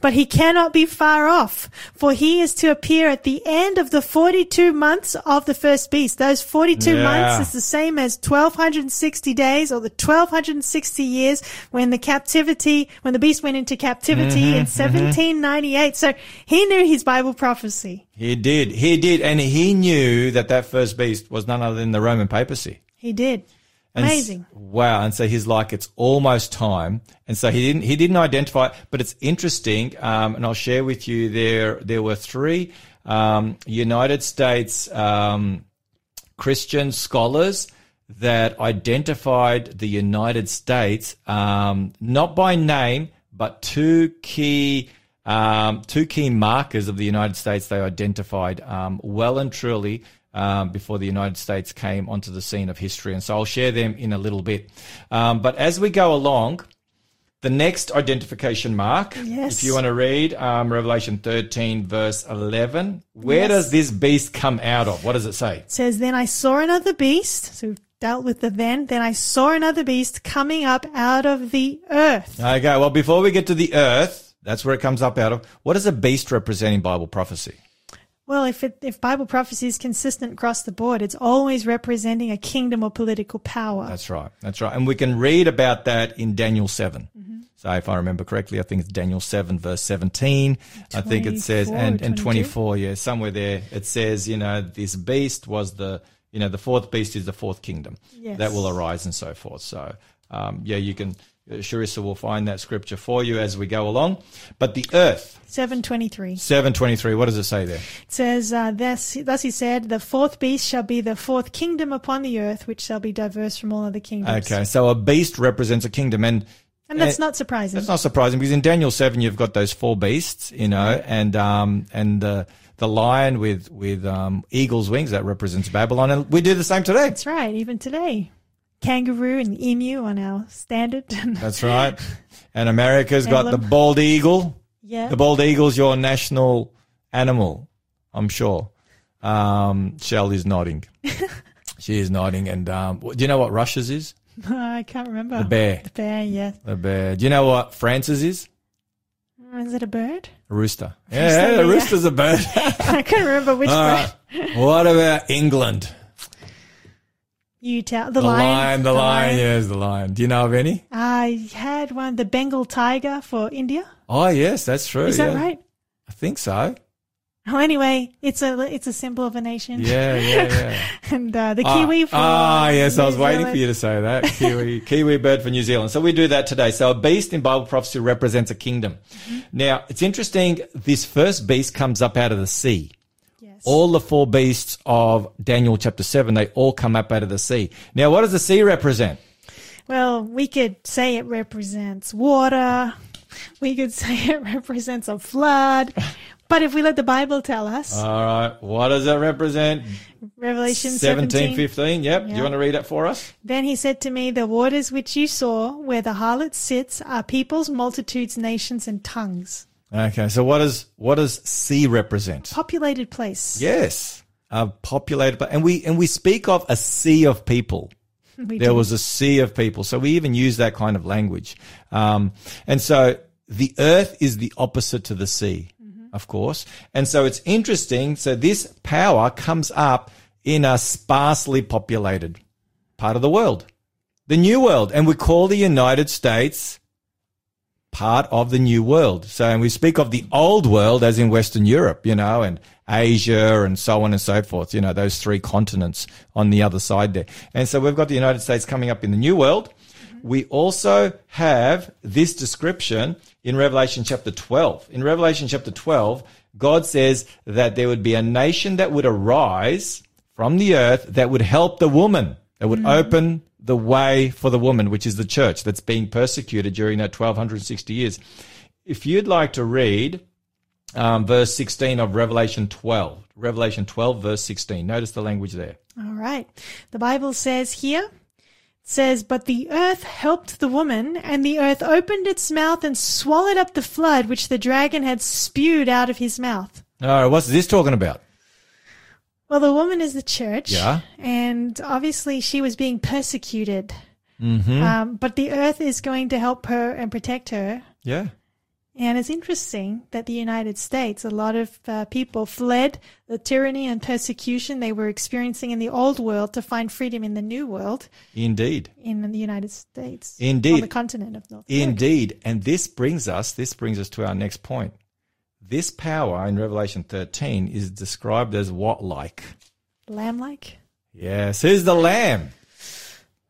but he cannot be far off, for he is to appear at the end of the 42 months of the first beast." Those 42 months is the same as 1260 days, or the 1260 years when the beast went into captivity in 1798. So he knew his Bible prophecy. He did. And he knew that first beast was none other than the Roman papacy. He did. And amazing. Wow. And so he's like, it's almost time. And so he didn't identify it, but it's interesting. And I'll share with you there were three, United States, Christian scholars that identified the United States, not by name, but two key markers of the United States they identified, well and truly, before the United States came onto the scene of history. And so I'll share them in a little bit. But as we go along, the next identification mark, if you want to read Revelation 13, verse 11, where does this beast come out of? What does it say? It says, "Then I saw another beast." So we've dealt with the then I saw another beast coming up out of the earth. Okay, well, before we get to the earth, that's where it comes up out of. What does a beast represent in Bible prophecy? Well, if Bible prophecy is consistent across the board, it's always representing a kingdom or political power. That's right. And we can read about that in Daniel 7. So if I remember correctly, I think it's Daniel 7, verse 17. I think it says, and 24, somewhere there. It says, this beast was the fourth beast is the fourth kingdom. Yes. That will arise and so forth. So, you can, Charissa will find that scripture for you as we go along. But the earth. 7:23. What does it say there? It says, thus he said, "The fourth beast shall be the fourth kingdom upon the earth, which shall be diverse from all other kingdoms." Okay, so a beast represents a kingdom. And that's not surprising. That's not surprising, because in Daniel 7 you've got those four beasts, and the lion with eagle's wings, that represents Babylon. And we do the same today. That's right, even today. Kangaroo and emu on our standard. That's right. And America's got the bald eagle. Yeah. The bald eagle's your national animal, I'm sure. Shell is nodding. She is nodding. And do you know what Russia's is? I can't remember. The bear. The bear, yes. The bear. Do you know what France's is? Is it a bird? A rooster. Yeah, the rooster's a bird. I can't remember which bird. What about England? You tell the lion. The lion, yes, the lion. Do you know of any? I had one, the Bengal tiger for India. Oh yes, that's true. Is that right? I think so. Oh, anyway, it's a symbol of a nation. Yeah. And the kiwi for New Zealand. I was waiting for you to say that. Kiwi bird for New Zealand. So we do that today. So a beast in Bible prophecy represents a kingdom. Now it's interesting. This first beast comes up out of the sea. All the four beasts of Daniel chapter 7, they all come up out of the sea. Now, what does the sea represent? Well, we could say it represents water. We could say it represents a flood. But if we let the Bible tell us. All right. What does that represent? Revelation 17:15. Yep. Do you want to read it for us? Then he said to me, the waters which you saw where the harlot sits are peoples, multitudes, nations, and tongues. Okay. So what does sea represent? Populated place. Yes. A populated place. And we speak of a sea of people. There was a sea of people. So we even use that kind of language. And so the earth is the opposite to the sea, of course. And so it's interesting. So this power comes up in a sparsely populated part of the world, the New World. And we call the United States part of the New World. So, and we speak of the Old World as in Western Europe, you know, and Asia and so on and so forth, you know, those three continents on the other side there. And so we've got the United States coming up in the New World. We also have this description in Revelation chapter 12. In Revelation chapter 12, God says that there would be a nation that would arise from the earth that would help the woman, that would open the way for the woman, which is the church that's being persecuted during that 1260 years. If you'd like to read verse 16 of Revelation 12, Revelation 12, verse 16. Notice the language there. All right. The Bible says here, it says, but the earth helped the woman, and the earth opened its mouth and swallowed up the flood which the dragon had spewed out of his mouth. All right, what's this talking about? Well, the woman is the church, and obviously she was being persecuted, but the earth is going to help her and protect her. Yeah. And it's interesting that the United States, a lot of people fled the tyranny and persecution they were experiencing in the Old World to find freedom in the New World. Indeed. In the United States. Indeed. On the continent of North America. Indeed. And this brings us to our next point. This power in Revelation 13 is described as what like? Lamb-like? Yes. Who's the lamb?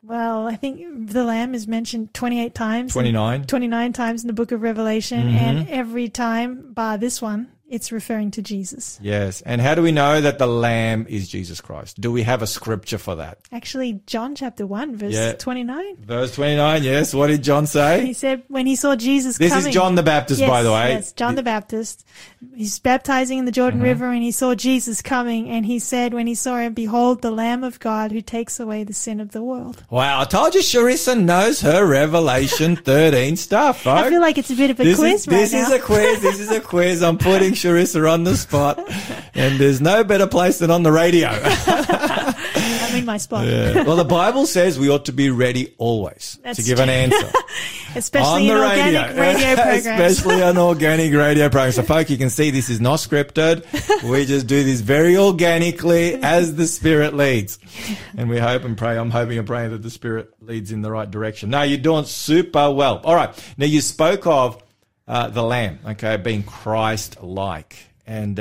Well, I think the lamb is mentioned 28 times. 29 times in the book of Revelation. And every time, bar this one, it's referring to Jesus. Yes. And how do we know that the lamb is Jesus Christ? Do we have a scripture for that? Actually, John chapter 1, verse 29. Verse 29, yes. What did John say? He said when he saw Jesus coming. This is John the Baptist, by the way. Yes, John the Baptist. He's baptizing in the Jordan River, and he saw Jesus coming, and he said when he saw him, behold, the Lamb of God who takes away the sin of the world. Wow, I told you Charissa knows her Revelation 13 stuff, right? I feel like it's a bit of a quiz right now. This is a quiz. I'm putting Charissa on the spot, and there's no better place than on the radio. I'm in my spot. Yeah. Well, the Bible says we ought to be ready always to give an answer. Especially on organic radio programs. Especially on organic radio programs. So, folk, you can see this is not scripted. We just do this very organically as the Spirit leads. And we hope and pray. I'm hoping and praying that the Spirit leads in the right direction. No, you're doing super well. All right. Now, you spoke of the Lamb, okay, being Christ-like. And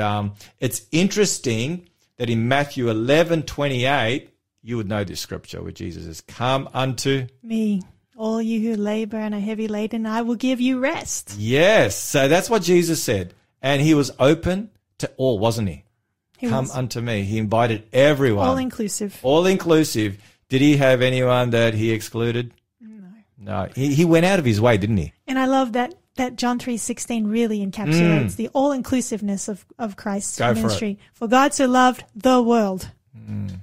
it's interesting that in Matthew 11:28, you would know this scripture where Jesus says, come unto me, all you who labor and are heavy laden, I will give you rest. Yes. So that's what Jesus said. And he was open to all, wasn't he? Come unto me. He invited everyone. All-inclusive. All-inclusive. Did he have anyone that he excluded? No. No. He went out of his way, didn't he? And I love that John 3:16 really encapsulates the all-inclusiveness of Christ's ministry. For God so loved the world,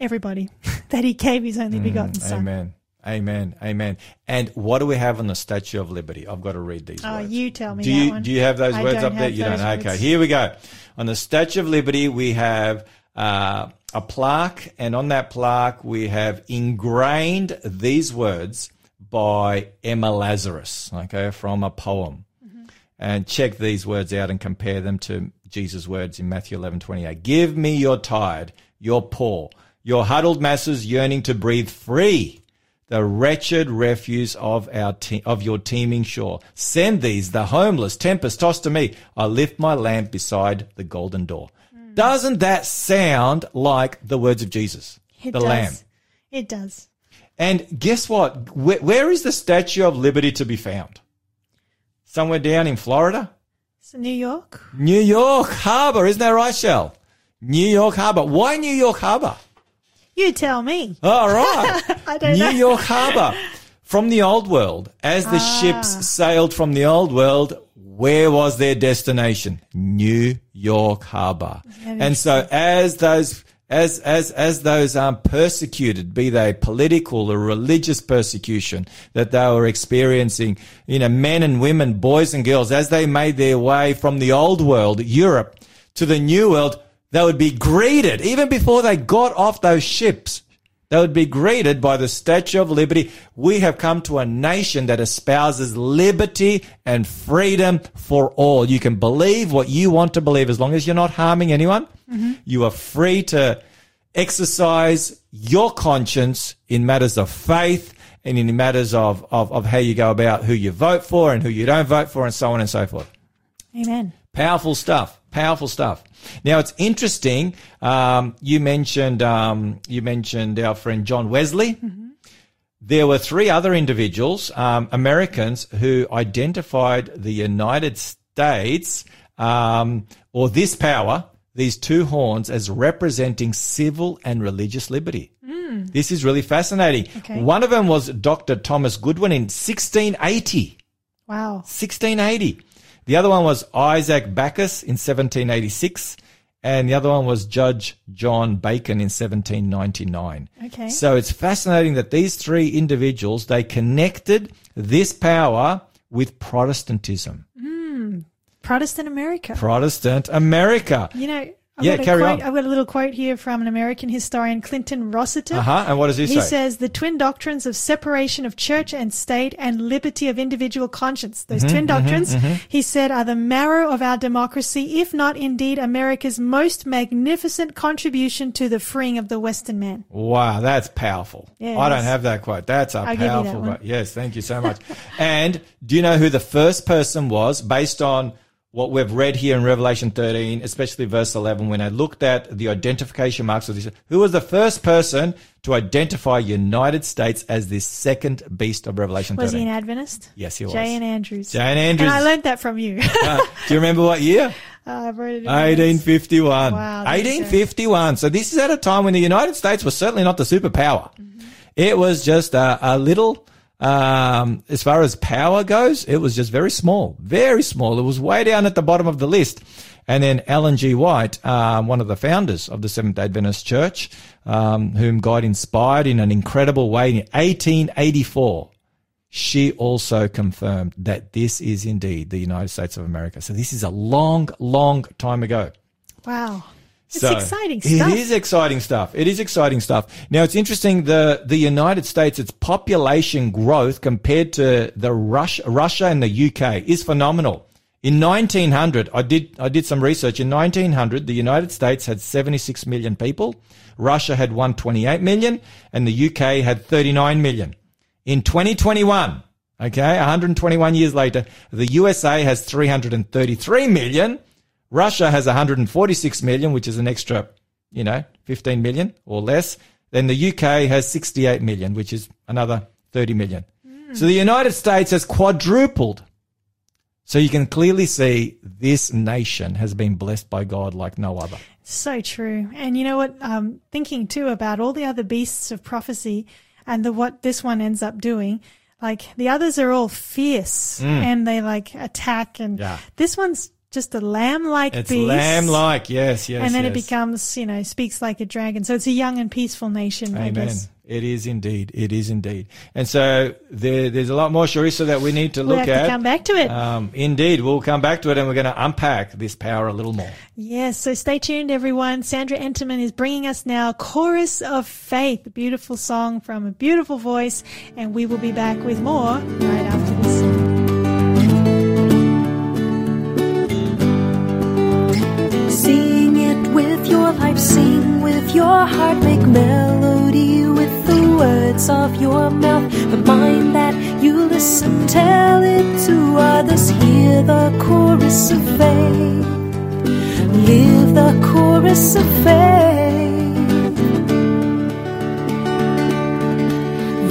everybody, that he gave his only begotten Son. Amen. Amen, amen. And what do we have on the Statue of Liberty? I've got to read these words. Oh, you tell me that one. Do you have those words up there? You don't? Okay, here we go. On the Statue of Liberty, we have a plaque, and on that plaque, we have ingrained these words by Emma Lazarus, okay, from a poem. And check these words out and compare them to Jesus' words in Matthew 11:28. Give me your tired, your poor, your huddled masses yearning to breathe free, the wretched refuse of your teeming shore. Send these, the homeless, tempest-tossed to me. I lift my lamp beside the golden door. Doesn't that sound like the words of Jesus, Lamb? It does. And guess what? Where is the Statue of Liberty to be found? Somewhere down in Florida? It's New York. New York Harbor. Isn't that right, Shell? New York Harbor. Why New York Harbor? You tell me. All right. I don't know. New York Harbor. From the Old World. As the ships sailed from the Old World, Where was their destination? New York Harbor. And so as those are persecuted, be they political or religious persecution that they were experiencing, you know, men and women, boys and girls, as they made their way from the old world, Europe, to the new world, they would be greeted, even before they got off those ships, they would be greeted by the Statue of Liberty. We have come to a nation that espouses liberty and freedom for all. You can believe what you want to believe as long as you're not harming anyone. Mm-hmm. You are free to exercise your conscience in matters of faith and in matters of how you go about who you vote for and who you don't vote for and so on and so forth. Amen. Powerful stuff. Powerful stuff. Now, it's interesting. You mentioned our friend John Wesley. Mm-hmm. There were three other individuals, Americans, who identified the United States or this power, these two horns, as representing civil and religious liberty. Mm. This is really fascinating. Okay. One of them was Dr. Thomas Goodwin in 1680. Wow. 1680. The other one was Isaac Backus in 1786, and the other one was Judge John Bacon in 1799. Okay. So it's fascinating that these three individuals, they connected this power with Protestantism. Mm, Protestant America. Protestant America. You know, I've got a quote. I've got a little quote here from an American historian, Clinton Rossiter. Uh-huh. And what does he say? He says, the twin doctrines of separation of church and state and liberty of individual conscience, those mm-hmm, twin doctrines, mm-hmm, mm-hmm, he said, are the marrow of our democracy, if not indeed America's most magnificent contribution to the freeing of the Western man. Wow, that's powerful. Yes. I don't have that quote. That's a powerful quote. Yes, thank you so much. And do you know who the first person was based on what we've read here in Revelation 13, especially verse 11, when I looked at the identification marks of this, who was the first person to identify United States as this second beast of Revelation 13? Was he an Adventist? Yes, he was. Jane Andrews. Jane Andrews. And I learned that from you. Do you remember what year? I wrote it in 1851. Wow, 1851. So this is at a time when the United States was certainly not the superpower. Mm-hmm. It was just a little... as far as power goes, it was just very small, very small. It was way down at the bottom of the list. And then Alan G. White, one of the founders of the Seventh-day Adventist Church, whom God inspired in an incredible way in 1884, she also confirmed that this is indeed the United States of America. So this is a long, long time ago. Wow. So it's exciting stuff. It is exciting stuff. It is exciting stuff. Now, it's interesting, the United States, its population growth compared to the Russia and the UK is phenomenal. In 1900, I did some research. In 1900, the United States had 76 million people, Russia had 128 million, and the UK had 39 million. In 2021, okay, 121 years later, the USA has 333 million. Russia has 146 million, which is an extra, 15 million or less. Then the UK has 68 million, which is another 30 million. Mm. So the United States has quadrupled. So you can clearly see this nation has been blessed by God like no other. So true. And you know what? Thinking too about all the other beasts of prophecy and what this one ends up doing. Like the others are all fierce and they attack, and this one's just a lamb-like beast. It's lamb-like, yes. And then it becomes, speaks like a dragon. So it's a young and peaceful nation, Amen. I guess. It is indeed. It is indeed. And so there's a lot more, Charissa, that we need to look at. We'll have to come back to it. Indeed. We'll come back to it, and we're going to unpack this power a little more. Yes. So stay tuned, everyone. Sandra Enterman is bringing us now Chorus of Faith, a beautiful song from a beautiful voice. And we will be back with more right after this. Sing with your heart, make melody with the words of your mouth. The mind that you listen, tell it to others. Hear the chorus of faith, live the chorus of faith.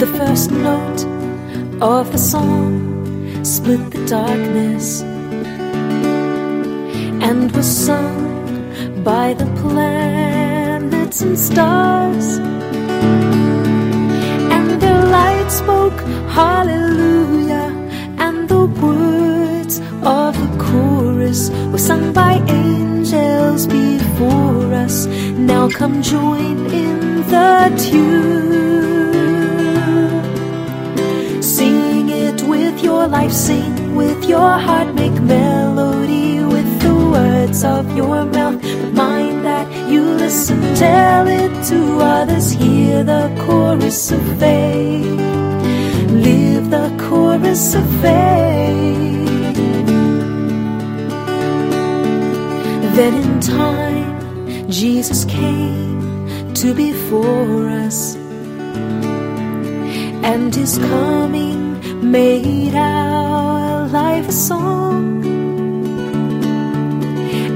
The first note of the song split the darkness and was sung by the planets and stars, and their light spoke hallelujah, and the words of the Come join in the tune. Sing it with your life, sing with your heart. Make melody with the words of your mouth. Mind that you listen, tell it to others. Hear the chorus of faith. Live the chorus of faith. Then in time Jesus came to be for us, and his coming made our life a song.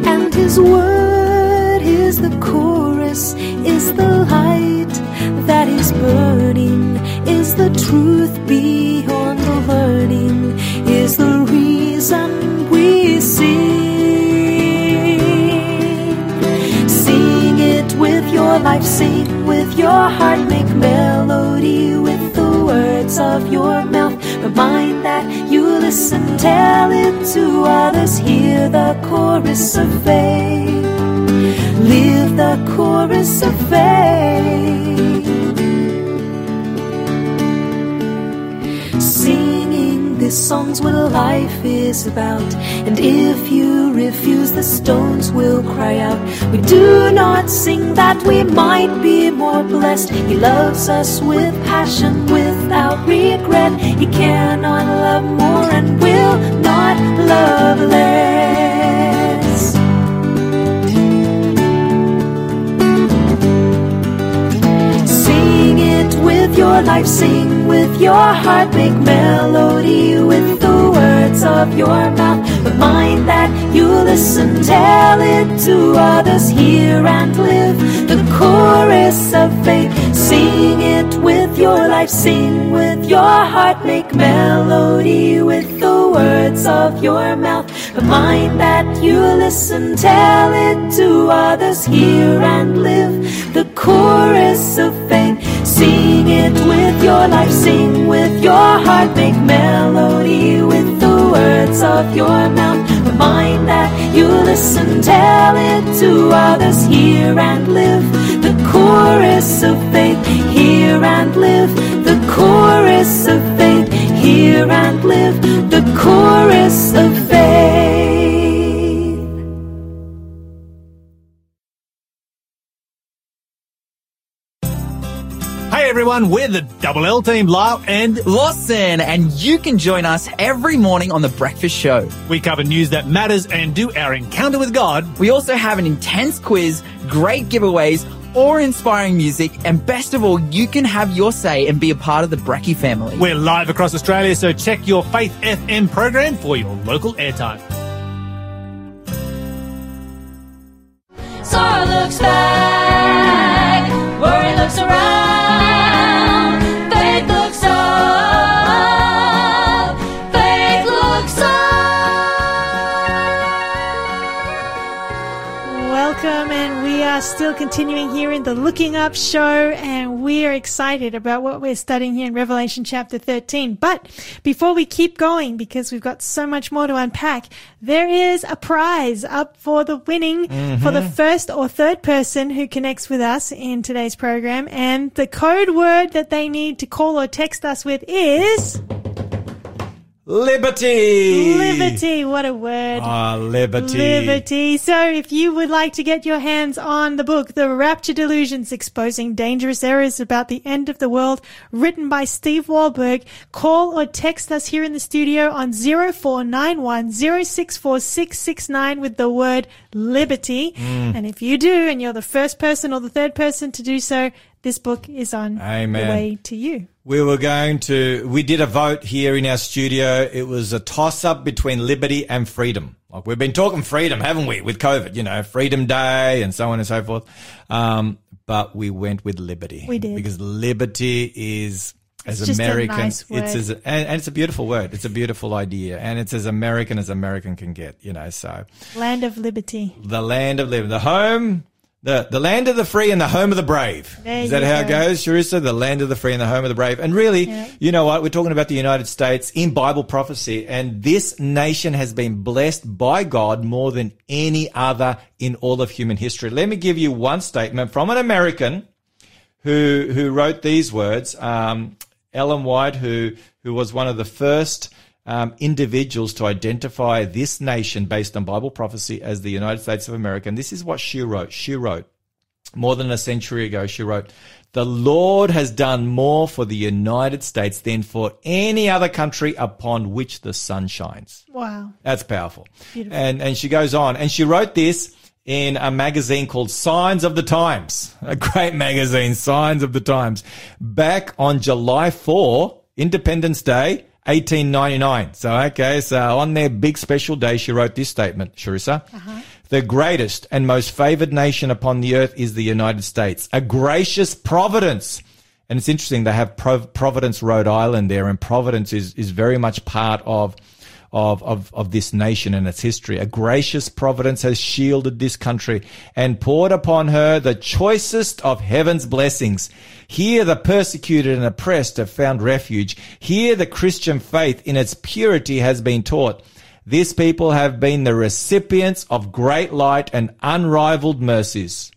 And his word is the chorus, is the light that is burning, is the truth beyond the learning, is the reason we sing. Life, sing with your heart, make melody with the words of your mouth. Remind that you listen, tell it to others. Hear the chorus of faith, live the chorus of faith. Singing these songs what life is about, and if you refuse, the stones will cry out. We do not sing that we might be more blessed. He loves us with passion, without regret. He cannot love more and will not love less. Sing it with your life, sing with your heart. Make melody with the words of your mouth. Mind that you listen, tell it to others, hear and live the chorus of faith. Sing it with your life, sing with your heart, make melody with the words of your mouth. Mind that you listen, tell it to others, hear and live the chorus of faith. Sing it with your life, sing with your heart, make melody with the words of your mouth. Remind that you listen, tell it to others, hear and live the chorus of faith. Hear and live the chorus of faith. Hear and live the chorus of faith. Hey everyone, we're the Double L Team, Lau and Lawson, and you can join us every morning on The Breakfast Show. We cover news that matters and do our encounter with God. We also have an intense quiz, great giveaways, awe-inspiring music, and best of all, you can have your say and be a part of the Brekkie family. We're live across Australia, so check your Faith FM program for your local airtime. Sarah looks back, Worry looks around, Faith looks up, Faith looks up. Welcome, and we are still continuing here in the Looking Up show, and we're excited about what we're studying here in Revelation chapter 13. But before we keep going, because we've got so much more to unpack, there is a prize up for the winning for the first or third person who connects with us in today's program. And the code word that they need to call or text us with is... Liberty! Liberty, what a word. Ah, liberty. Liberty. So if you would like to get your hands on the book, The Rapture Delusions, Exposing Dangerous Errors About the End of the World, written by Steve Wohlberg, call or text us here in the studio on 0491 064669 with the word liberty. And if you do, and you're the first person or the third person to do so, this book is on the way to you. We did a vote here in our studio. It was a toss-up between liberty and freedom. Like, we've been talking freedom, haven't we, with COVID, you know, Freedom Day and so on and so forth. But we went with liberty. We did. Because liberty is, as Americans, it's as, and it's a beautiful word. It's a beautiful idea. And it's as American can get, you know, so. Land of liberty. The land of liberty. The home The land of the free and the home of the brave. There Is that how it goes, Charissa? The land of the free and the home of the brave. And really, you know what? We're talking about the United States in Bible prophecy, and this nation has been blessed by God more than any other in all of human history. Let me give you one statement from an American who wrote these words, Ellen White, who was one of the first individuals to identify this nation based on Bible prophecy as the United States of America. And this is what she wrote. She wrote, more than a century ago, she wrote, "The Lord has done more for the United States than for any other country upon which the sun shines." Wow. That's powerful. Beautiful. And she goes on, and she wrote this in a magazine called Signs of the Times, a great magazine, Signs of the Times, back on July 4, Independence Day, 1899. So on their big special day, she wrote this statement, Charissa. The greatest and most favored nation upon the earth is the United States, a gracious providence. And it's interesting, they have Providence, Rhode Island there, and Providence is very much part of this nation and its history. A gracious providence has shielded this country and poured upon her the choicest of heaven's blessings. Here the persecuted and oppressed have found refuge. Here the Christian faith in its purity has been taught. This people have been the recipients of great light and unrivaled mercies.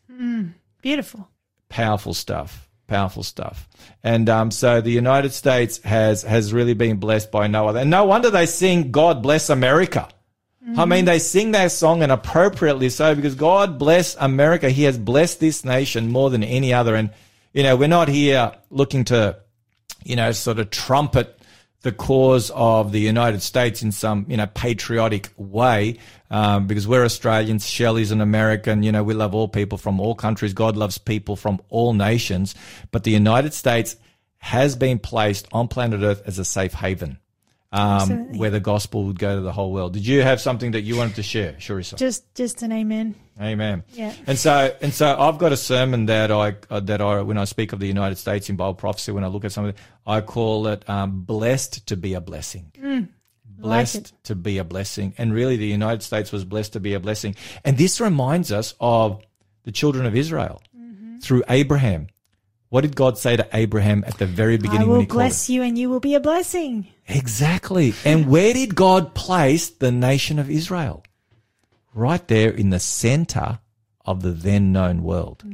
Beautiful. Powerful stuff. Powerful stuff. And so the United States has really been blessed by no other. And no wonder they sing God Bless America. I mean, they sing that song, and appropriately so, because God bless America. He has blessed this nation more than any other. And, you know, we're not here looking to, you know, sort of trumpet the cause of the United States in some, you know, patriotic way, because we're Australians. Shell is an American. You know, we love all people from all countries. God loves people from all nations. But the United States has been placed on planet Earth as a safe haven, where the gospel would go to the whole world. Did you have something that you wanted to share, Charissa? Just an amen. Amen. Yeah. And so I've got a sermon that I when I speak of the United States in Bible prophecy, when I look at something, I call it blessed to be a blessing. Blessed to be a blessing. And really, the United States was blessed to be a blessing. And this reminds us of the children of Israel through Abraham. What did God say to Abraham at the very beginning when he called him? I will bless you and you will be a blessing. Exactly. And where did God place the nation of Israel? Right there in the center of the then known world,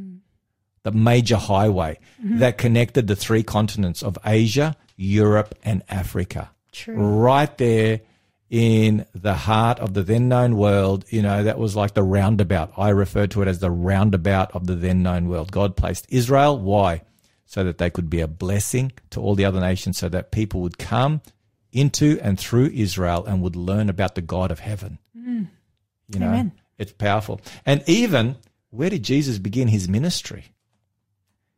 the major highway that connected the three continents of Asia, Europe, and Africa. True. Right there in the heart of the then known world. You know, that was like the roundabout. I refer to it as the roundabout of the then known world. God placed Israel. Why? So that they could be a blessing to all the other nations, so that people would come into and through Israel and would learn about the God of heaven. You know, it's powerful. And even where did Jesus begin his ministry?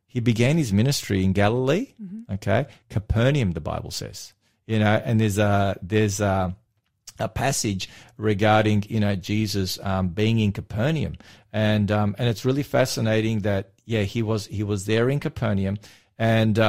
He began his ministry in Galilee, okay? Capernaum, the Bible says. You know, and there's a passage regarding, you know, Jesus being in Capernaum, and it's really fascinating that he was there in Capernaum, and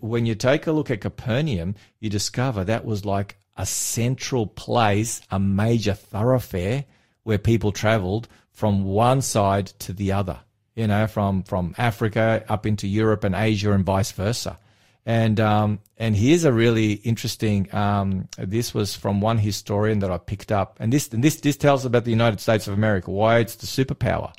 when you take a look at Capernaum, you discover that was like a central place, a major thoroughfare where people traveled from one side to the other, you know, from Africa up into Europe and Asia and vice versa. And here's a really interesting, this was from one historian that I picked up. And this tells about the United States of America, why it's the superpower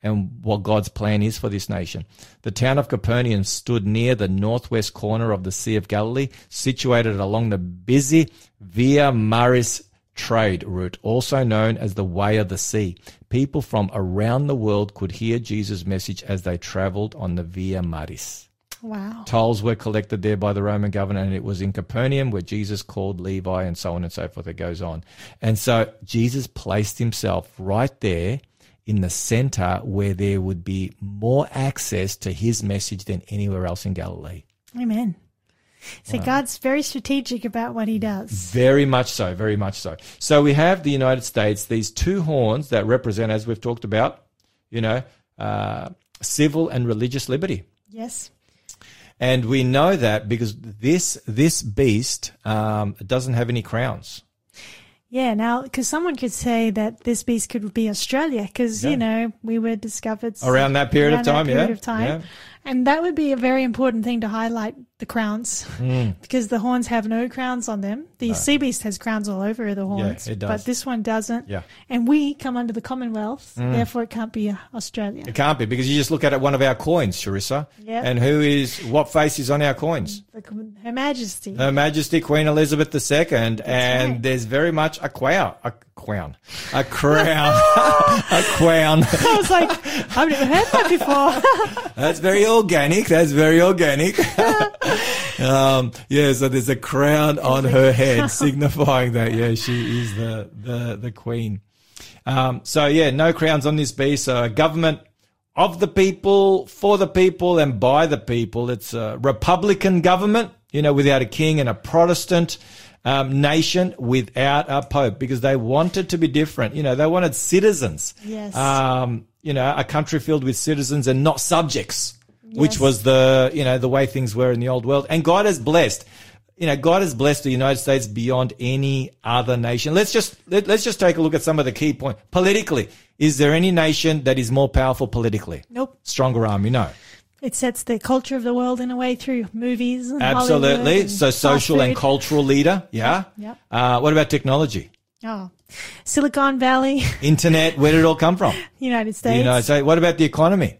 and what God's plan is for this nation. The town of Capernaum stood near the northwest corner of the Sea of Galilee, situated along the busy Via Maris trade route, also known as the Way of the Sea. People from around the world could hear Jesus' message as they traveled on the Via Maris. Wow. Tolls were collected there by the Roman governor, and it was in Capernaum where Jesus called Levi, and so on and so forth. It goes on. And so Jesus placed himself right there in the center where there would be more access to his message than anywhere else in Galilee. Amen. So God's very strategic about what he does. Very much so, very much so. So we have the United States, these two horns that represent, as we've talked about, you know, civil and religious liberty. Yes. And we know that because this beast doesn't have any crowns. Yeah, now, because someone could say that this beast could be Australia, because, you know, we were discovered around that period of time, And that would be a very important thing to highlight, the crowns, because the horns have no crowns on them. The sea beast has crowns all over the horns, it does. But this one doesn't. Yeah. And we come under the Commonwealth, therefore it can't be Australia. It can't be, because you just look at one of our coins, Charissa, and what face is on our coins? Her Majesty. Her Majesty, Queen Elizabeth II, and there's very much a crown. A crown. I was like, I've never heard that before. That's very organic. Yeah, so there's a crown on her head signifying that, she is the queen. No crowns on this beast. So a government of the people, for the people, and by the people. It's a Republican government, you know, without a king, and a Protestant nation without a pope, because they wanted to be different. You know, they wanted citizens. Yes. You know, a country filled with citizens and not subjects, which was the, you know, the way things were in the old world. And God has blessed, you know, God has blessed the United States beyond any other nation. Let's just take a look at some of the key points. Politically, is there any nation that is more powerful politically? Nope. Stronger army, no. It sets the culture of the world in a way through movies and Absolutely. And so social and cultural leader, Yep. What about technology? Oh, Silicon Valley. Internet, where did it all come from? United States. What about the economy?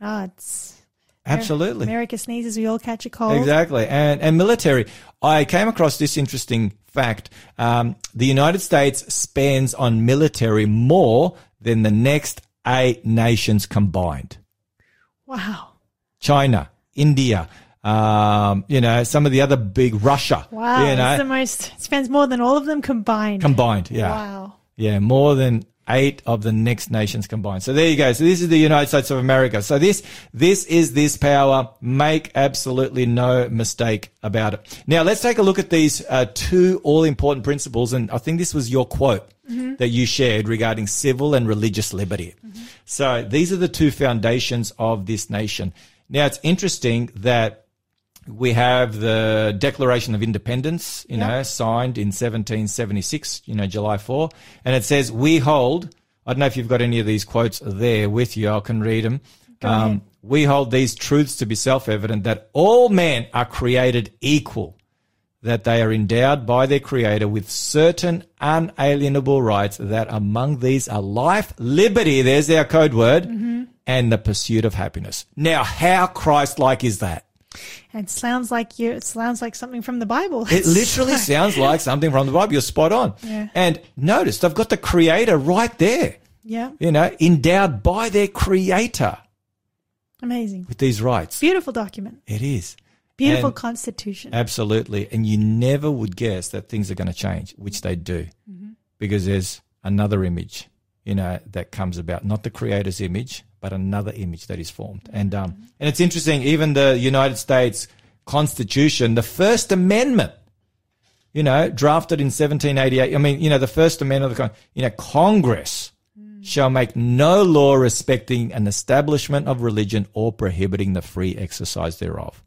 Oh, it's Absolutely. America sneezes, we all catch a cold. Exactly. And military. I came across this interesting fact. The United States spends on military more than the next 8 nations combined. Wow. China, India, you know, some of the other big, Russia. Wow. You know. It's the most, spends more than all of them combined. Combined, yeah. Wow. Yeah, more than 8 of the next nations combined. So there you go. So this is the United States of America. So this is this power. Make absolutely no mistake about it. Now, let's take a look at these 2 all-important principles, and I think this was your quote that you shared regarding civil and religious liberty. So these are the 2 foundations of this nation. Now, it's interesting that we have the Declaration of Independence, you know, signed in 1776, you know, July 4, and it says, we hold, I don't know if you've got any of these quotes there with you, I can read them. We hold these truths to be self-evident, that all men are created equal, that they are endowed by their Creator with certain unalienable rights, that among these are life, liberty, there's our code word, and the pursuit of happiness. Now, how Christ-like is that? It sounds like something from the Bible. It literally sounds like something from the Bible. You're spot on. Yeah. And notice, they've got the Creator right there. Yeah. You know, endowed by their Creator. Amazing. With these rights. Beautiful document. It is. Beautiful constitution. Absolutely. And you never would guess that things are going to change, which they do, because there's another image, you know, that comes about, not the Creator's image, but another image that is formed. And it's interesting, even the United States Constitution, the First Amendment, you know, drafted in 1788, I mean, you know, the First Amendment of the Congress shall make no law respecting an establishment of religion or prohibiting the free exercise thereof.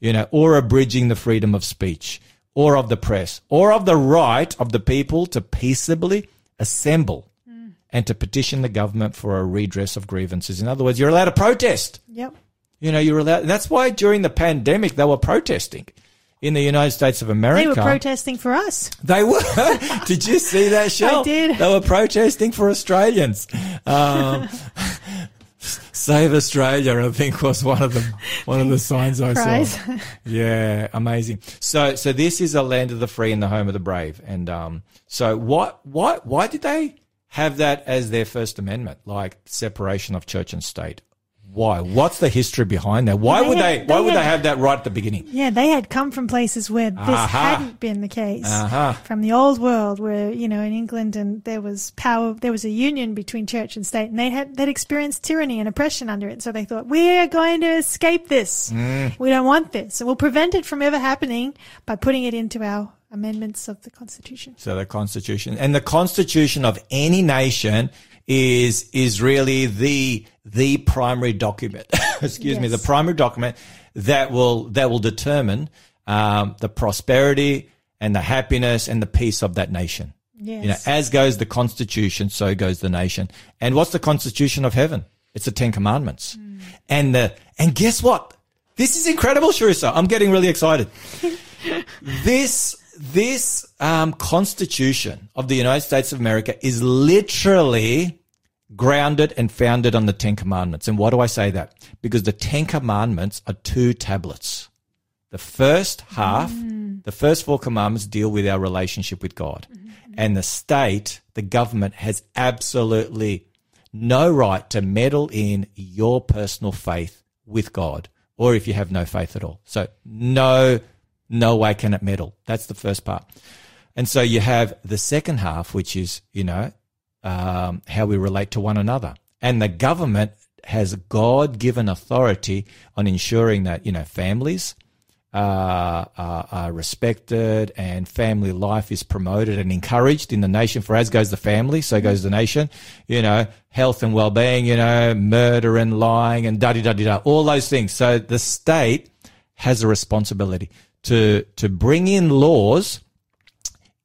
You know, or abridging the freedom of speech, or of the press, or of the right of the people to peaceably assemble and to petition the government for a redress of grievances. In other words, you're allowed to protest. Yep. You know, you're allowed. That's why during the pandemic they were protesting in the United States of America. They were protesting for us. They were. Did you see that, Shell? I did. They were protesting for Australians. Save Australia, I think, was one of the signs I saw. Yeah, amazing. So this is a land of the free and the home of the brave. And so why did they have that as their First Amendment, like separation of church and state? Why? What's the history behind that? Why would they have that right at the beginning? Yeah, they had come from places where this hadn't been the case. From the old world, where, you know, in England, and there was a union between church and state, and they'd experienced tyranny and oppression under it. So they thought, we're going to escape this. We don't want this. So we'll prevent it from ever happening by putting it into our amendments of the Constitution. So the Constitution, and the Constitution of any nation is really the primary document. Excuse me, the primary document that will determine the prosperity and the happiness and the peace of that nation. Yes. You know, as goes the Constitution, so goes the nation. And what's the Constitution of heaven? It's the Ten Commandments. Mm. And guess what? This is incredible, Charissa. I'm getting really excited. This Constitution of the United States of America is literally grounded and founded on the Ten Commandments. And why do I say that? Because the Ten Commandments are two tablets. The first half, the first four commandments deal with our relationship with God. Mm-hmm. And the state, the government, has absolutely no right to meddle in your personal faith with God, or if you have no faith at all. So no way can it meddle. That's the first part. And so you have the second half, which is, you know, how we relate to one another. And the government has God-given authority on ensuring that, you know, families are respected and family life is promoted and encouraged in the nation, for as goes the family, so goes the nation, you know, health and well-being, you know, murder and lying and da-di-da-di-da, all those things. So the state has a responsibility to bring in laws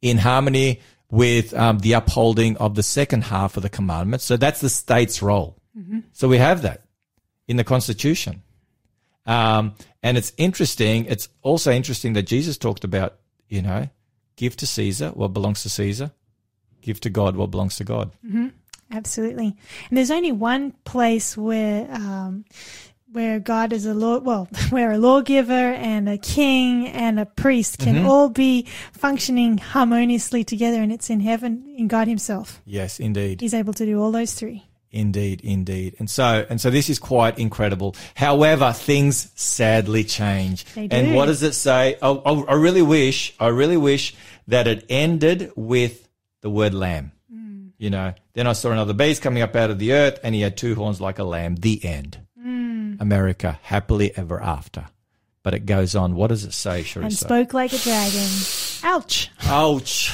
in harmony with the upholding of the second half of the commandments. So that's the state's role. Mm-hmm. So we have that in the Constitution. And it's interesting. It's also interesting that Jesus talked about, you know, give to Caesar what belongs to Caesar, give to God what belongs to God. Mm-hmm. Absolutely. And there's only one place where God is where a lawgiver and a king and a priest can all be functioning harmoniously together, and it's in heaven, in God himself. Yes, indeed. He's able to do all those three. Indeed, indeed. And so this is quite incredible. However, things sadly change. They do. And what does it say? I really wish that it ended with the word lamb. Mm. You know, then I saw another beast coming up out of the earth, and he had two horns like a lamb. The end. Mm. America, happily ever after. But it goes on. What does it say, Charissa? And spoke like a dragon. Ouch. Ouch.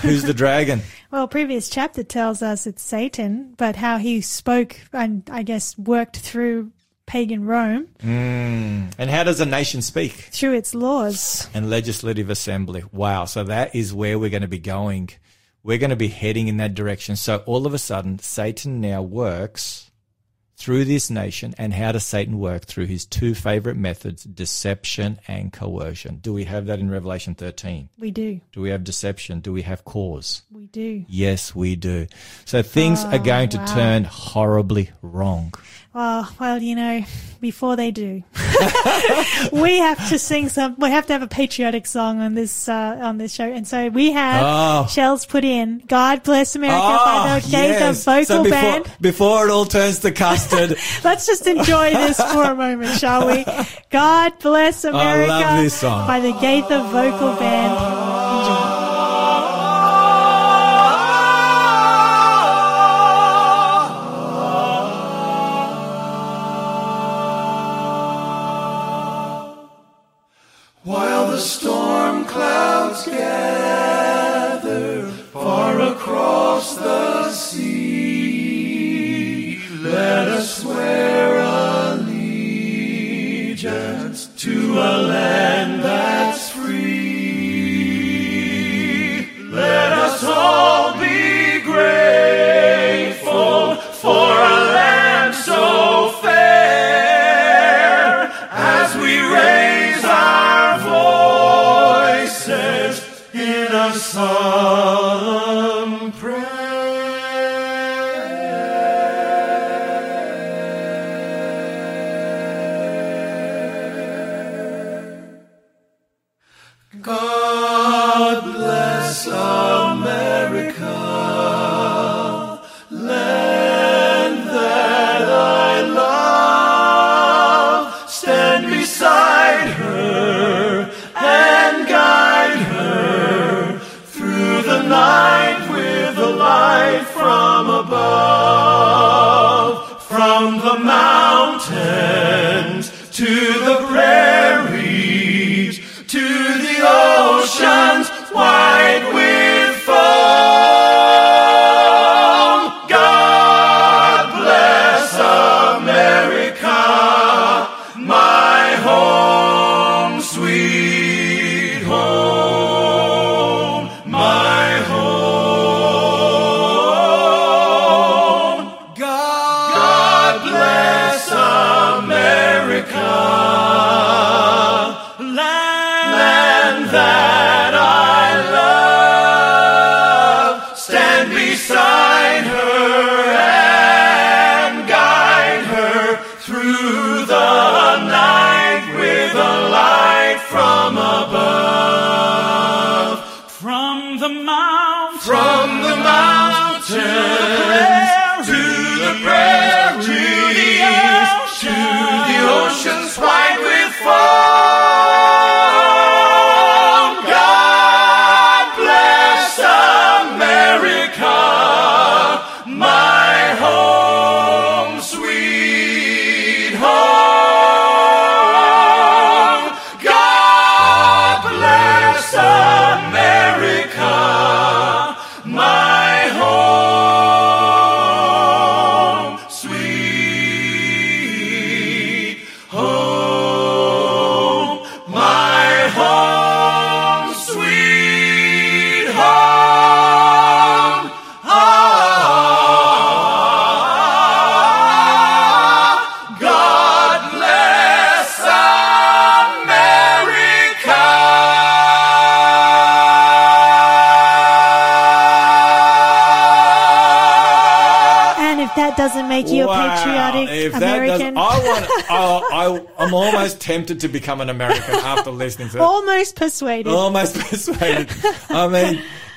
Who's the dragon? Well, previous chapter tells us it's Satan, but how he spoke and, I guess, worked through pagan Rome. Mm. And how does a nation speak? Through its laws. And legislative assembly. Wow. So that is where we're going to be going. We're going to be heading in that direction. So all of a sudden, Satan now works through this nation. And how does Satan work? Through his two favorite methods, deception and coercion. Do we have that in Revelation 13? We do. Do we have deception? Do we have cause? We do. Yes, we do. So things are going to turn horribly wrong. Oh, well, you know, before they do, we have to sing some. We have to have a patriotic song on this show, and so we have Shell's put in "God Bless America" by the Days of Vocal Band. Before it all turns to custard, let's just enjoy this for a moment, shall we? "God Bless America" I love this song. By the Days of Vocal Band. Enjoy. The storm clouds gather far across the sea. Let us swear allegiance to a land that's free. Let us all be grateful for a land so fair as we raise our in a solemn prayer. God bless America, land that I love. Stand beside her and guide her light with the light from above, from the mountains to the prairies to the ocean. that doesn't make you a patriotic American. I'm almost tempted to become an American after listening to it. Almost persuaded.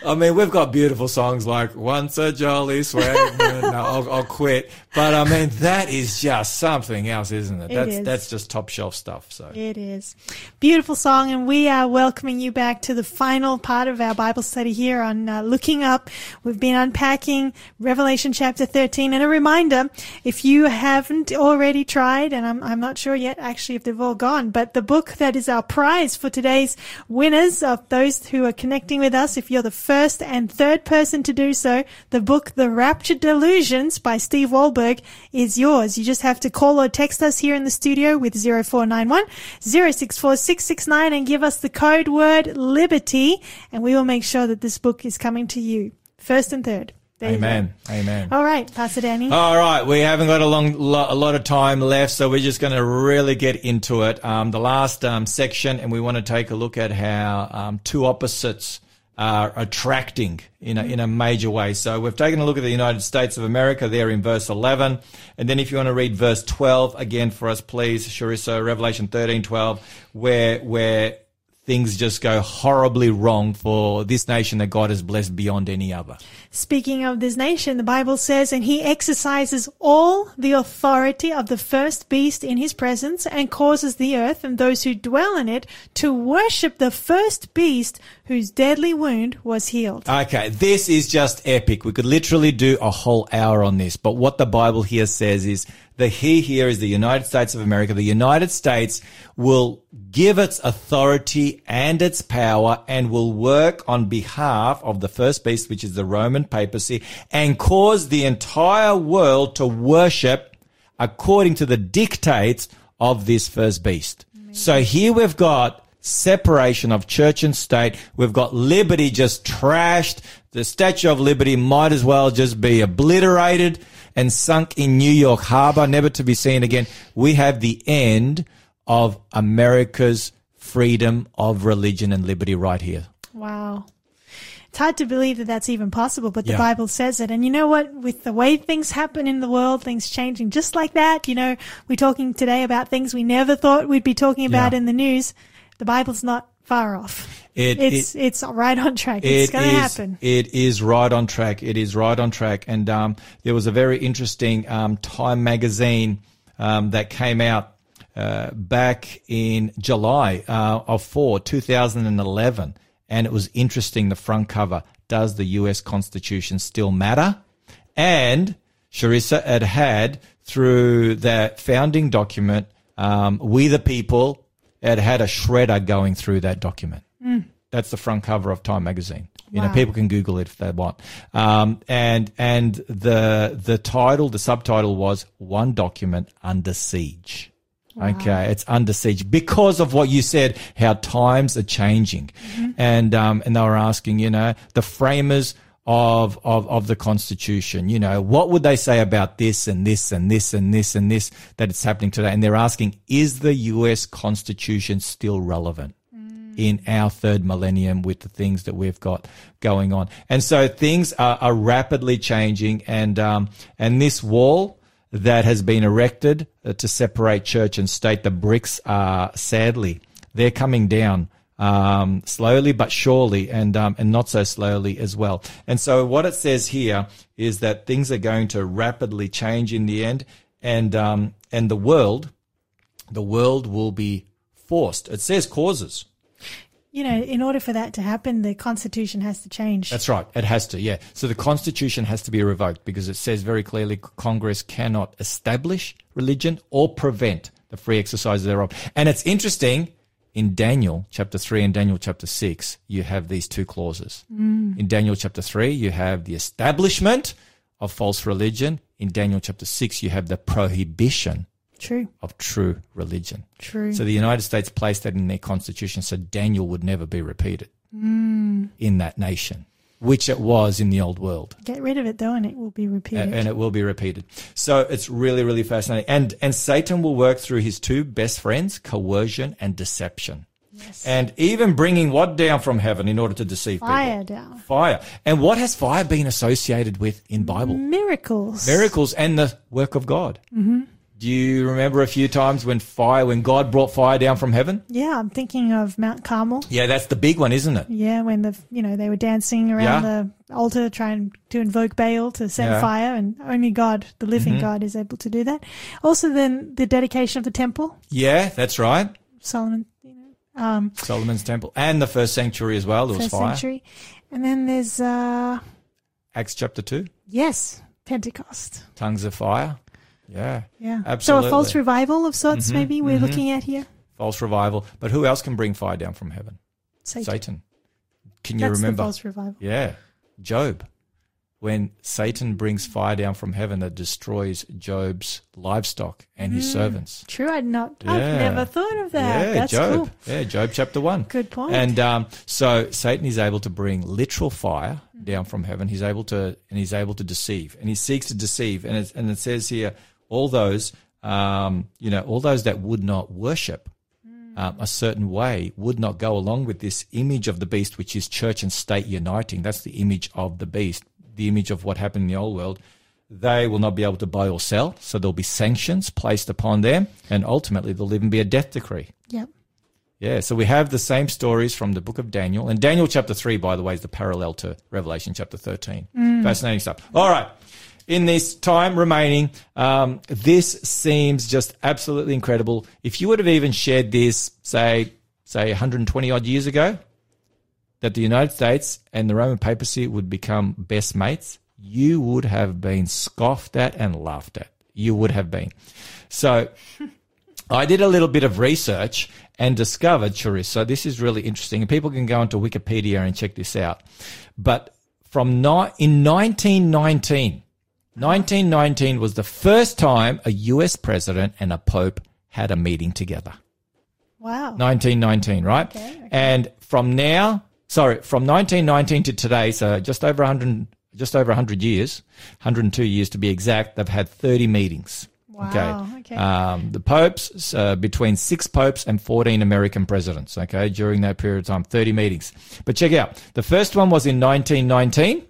I mean, we've got beautiful songs like "Once a Jolly Swag." No, I'll quit. But I mean, that is just something else, isn't it? That's just top shelf stuff. So it is beautiful song, and we are welcoming you back to the final part of our Bible study here on Looking Up. We've been unpacking Revelation chapter 13, and a reminder: if you haven't already tried, and I'm not sure yet actually if they've all gone, but the book that is our prize for today's winners of those who are connecting with us, if you're the first and third person to do so, the book The Rapture Delusions by Steve Wohlberg is yours. You just have to call or text us here in the studio with 0491 064669 and give us the code word Liberty, and we will make sure that this book is coming to you first and third. There Amen. Amen. All right, Pastor Danny. All right, we haven't got a lot of time left, so we're just going to really get into it. The last section, and we want to take a look at how two opposites are attracting in a major way. So we've taken a look at the United States of America there in verse 11. And then if you want to read verse 12 again for us, please, Charissa, Revelation 13:12, where things just go horribly wrong for this nation that God has blessed beyond any other. Speaking of this nation, the Bible says, "And he exercises all the authority of the first beast in his presence and causes the earth and those who dwell in it to worship the first beast whose deadly wound was healed." Okay, this is just epic. We could literally do a whole hour on this, but what the Bible here says is, the "he" here is the United States of America. The United States will give its authority and its power and will work on behalf of the first beast, which is the Roman papacy, and cause the entire world to worship according to the dictates of this first beast. Amazing. So here we've got separation of church and state. We've got liberty just trashed. The Statue of Liberty might as well just be obliterated and sunk in New York Harbor, never to be seen again. We have the end of America's freedom of religion and liberty right here. Wow. It's hard to believe that that's even possible, but the Bible says it. And you know what? With the way things happen in the world, things changing just like that, you know, we're talking today about things we never thought we'd be talking about in the news. The Bible's not far off. It's right on track. It's going to happen. It is right on track. It is right on track. And there was a very interesting Time magazine that came out back in July of 2011, and it was interesting. The front cover: "Does the U.S. Constitution still matter?" And Charissa had through that founding document, "We the People." It had a shredder going through that document. Mm. That's the front cover of Time magazine. Wow. You know, people can Google it if they want. And the subtitle was "One Document Under Siege." Wow. Okay, it's under siege because of what you said, how times are changing, and they were asking, you know, the framers of the Constitution, you know, what would they say about this and this and this and this and this that it's happening today? And they're asking, is the US Constitution still relevant in our third millennium with the things that we've got going on? And so things are rapidly changing, and this wall that has been erected to separate church and state, the bricks are sadly, they're coming down. Slowly but surely, and not so slowly as well. And so what it says here is that things are going to rapidly change in the end, and the world will be forced. It says causes. You know, in order for that to happen, the Constitution has to change. That's right. It has to, yeah. So the Constitution has to be revoked because it says very clearly Congress cannot establish religion or prevent the free exercise thereof. And it's interesting, in Daniel chapter 3 and Daniel chapter 6, you have these two clauses. Mm. In Daniel chapter 3, you have the establishment of false religion. In Daniel chapter 6, you have the prohibition of true religion. True. So the United States placed that in their constitution so Daniel would never be repeated in that nation, which it was in the old world. Get rid of it, though, and it will be repeated. And it will be repeated. So it's really, really fascinating. And Satan will work through his two best friends, coercion and deception. Yes. And even bringing what down from heaven in order to deceive fire people? Fire down. Fire. And what has fire been associated with in Bible? Miracles. Miracles and the work of God. Mm-hmm. Do you remember a few times when God brought fire down from heaven? Yeah, I'm thinking of Mount Carmel. Yeah, that's the big one, isn't it? Yeah, when they were dancing around the altar trying to invoke Baal to send fire, and only God, the living God, is able to do that. Also, then the dedication of the temple. Yeah, that's right. Solomon, Solomon's temple and the first sanctuary as well. There was fire. First sanctuary, and then there's Acts chapter 2. Yes, Pentecost. Tongues of fire. Yeah, yeah, absolutely. So a false revival of sorts, maybe we're looking at here. False revival, but who else can bring fire down from heaven? Satan. Can you remember? That's the false revival. Yeah, Job. When Satan brings fire down from heaven, that destroys Job's livestock and his servants. True, I've never thought of that. Yeah, that's Job. Cool. Yeah, Job chapter 1. Good point. And so Satan is able to bring literal fire down from heaven. He's able to deceive, and he seeks to deceive. And it says here, all those that would not worship a certain way would not go along with this image of the beast, which is church and state uniting. That's the image of the beast, the image of what happened in the old world. They will not be able to buy or sell, so there'll be sanctions placed upon them, and ultimately there'll even be a death decree. Yep. Yeah, so we have the same stories from the book of Daniel. And Daniel chapter 3, by the way, is the parallel to Revelation chapter 13. Fascinating stuff. All right. In this time remaining, this seems just absolutely incredible. If you would have even shared this, say 120-odd years ago, that the United States and the Roman papacy would become best mates, you would have been scoffed at and laughed at. You would have been. So I did a little bit of research and discovered, Charissa, this is really interesting. People can go onto Wikipedia and check this out. But in 1919... 1919 was the first time a U.S. president and a pope had a meeting together. Wow. 1919, right? Okay. And from 1919 to today, so just over 100 years, 102 years to be exact, they've had 30 meetings. Wow. Okay. The popes, between 6 popes and 14 American presidents, okay, during that period of time, 30 meetings. But check it out. The first one was in 1919.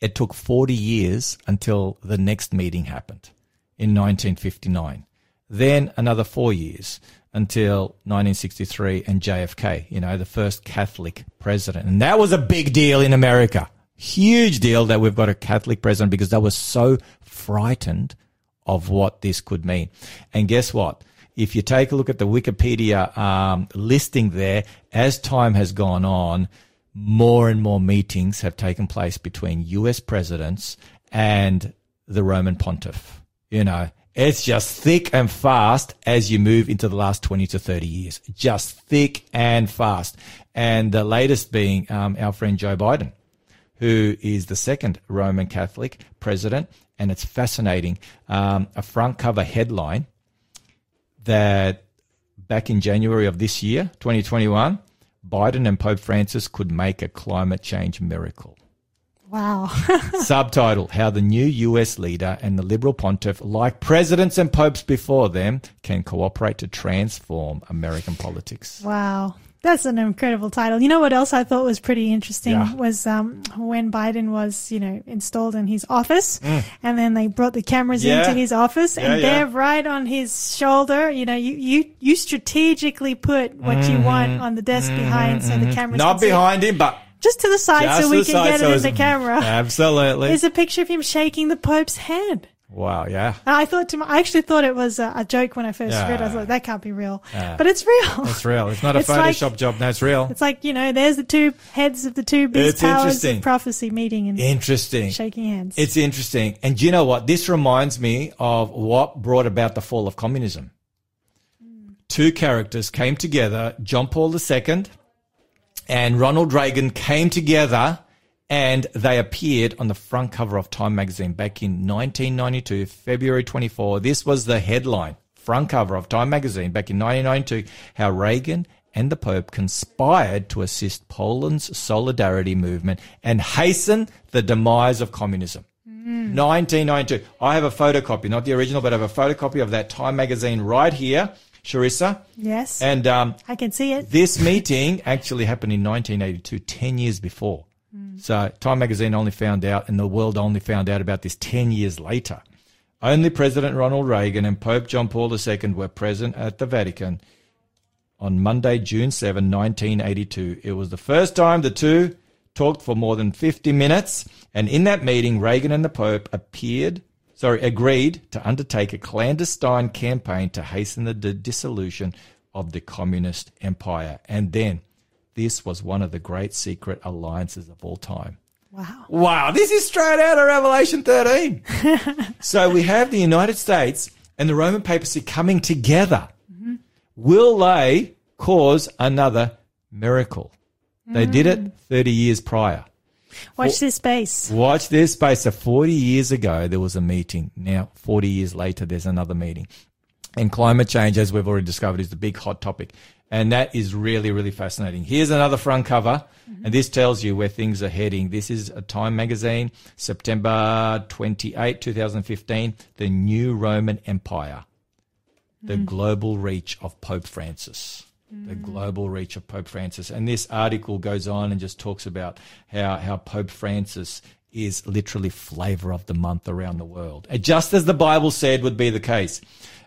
It took 40 years until the next meeting happened in 1959. Then another 4 years until 1963 and JFK, the first Catholic president. And that was a big deal in America, huge deal that we've got a Catholic president, because they were so frightened of what this could mean. And guess what? If you take a look at the Wikipedia listing there, as time has gone on, more and more meetings have taken place between U.S. presidents and the Roman pontiff. It's just thick and fast as you move into the last 20 to 30 years, just thick and fast. And the latest being our friend Joe Biden, who is the second Roman Catholic president. And it's fascinating, a front cover headline that back in January of this year, 2021, Biden and Pope Francis could make a climate change miracle. Wow. Subtitle, how the new U.S. leader and the liberal pontiff, like presidents and popes before them, can cooperate to transform American politics. Wow. That's an incredible title. You know what else I thought was pretty interesting was when Biden was, installed in his office, and then they brought the cameras into his office, and they're right on his shoulder. You strategically put what you want on the desk behind, so the cameras not behind him, but just to the side, so we can get it in the camera. Absolutely, there's a picture of him shaking the Pope's hand. Wow, yeah. I actually thought it was a joke when I first read it. I thought, that can't be real. Yeah. But it's real. It's real. It's not a Photoshop job. No, it's real. It's like, there's the two heads of the two big powers of prophecy meeting and shaking hands. It's interesting. And you know what? This reminds me of what brought about the fall of communism. Two characters came together, John Paul II and Ronald Reagan came together, and they appeared on the front cover of Time magazine back in 1992, February 24. This was the headline, front cover of Time magazine back in 1992, how Reagan and the Pope conspired to assist Poland's solidarity movement and hasten the demise of communism. 1992. I have a photocopy, not the original, but I have a photocopy of that Time magazine right here. Charissa. Yes. And I can see it. This meeting actually happened in 1982, 10 years before. Mm. So Time magazine only found out, and the world only found out about this 10 years later. Only President Ronald Reagan and Pope John Paul II were present at the Vatican on Monday, June 7, 1982. It was the first time the two talked for more than 50 minutes, and in that meeting, Reagan and the Pope agreed to undertake a clandestine campaign to hasten the dissolution of the communist empire. And then this was one of the great secret alliances of all time. Wow. Wow, this is straight out of Revelation 13. So we have the United States and the Roman papacy coming together. Mm-hmm. Will they cause another miracle? They did it 30 years prior. Watch this space. Watch this space. So 40 years ago, there was a meeting. Now, 40 years later, there's another meeting. And climate change, as we've already discovered, is the big hot topic. And that is really, really fascinating. Here's another front cover, and this tells you where things are heading. This is a Time magazine, September 28, 2015, the New Roman Empire, the global reach of Pope Francis. The global reach of Pope Francis. And this article goes on and just talks about how Pope Francis is literally flavor of the month around the world, just as the Bible said would be the case.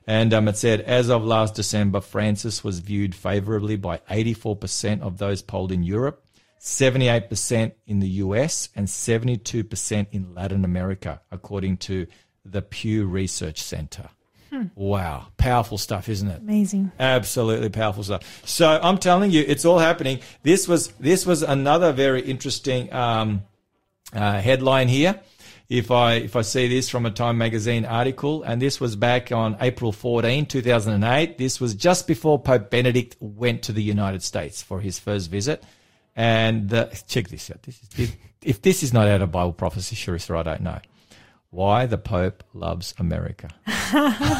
And it said, as of last December, Francis was viewed favorably by 84% of those polled in Europe, 78% in the US, and 72% in Latin America, according to the Pew Research Center. Wow, powerful stuff, isn't it? Amazing. Absolutely powerful stuff. So I'm telling you, it's all happening. This was another very interesting headline here. If I see this from a Time magazine article, and this was back on April 14, 2008. This was just before Pope Benedict went to the United States for his first visit. And check this out. If this is not out of Bible prophecy, Charissa, I don't know. Why the Pope Loves America. There's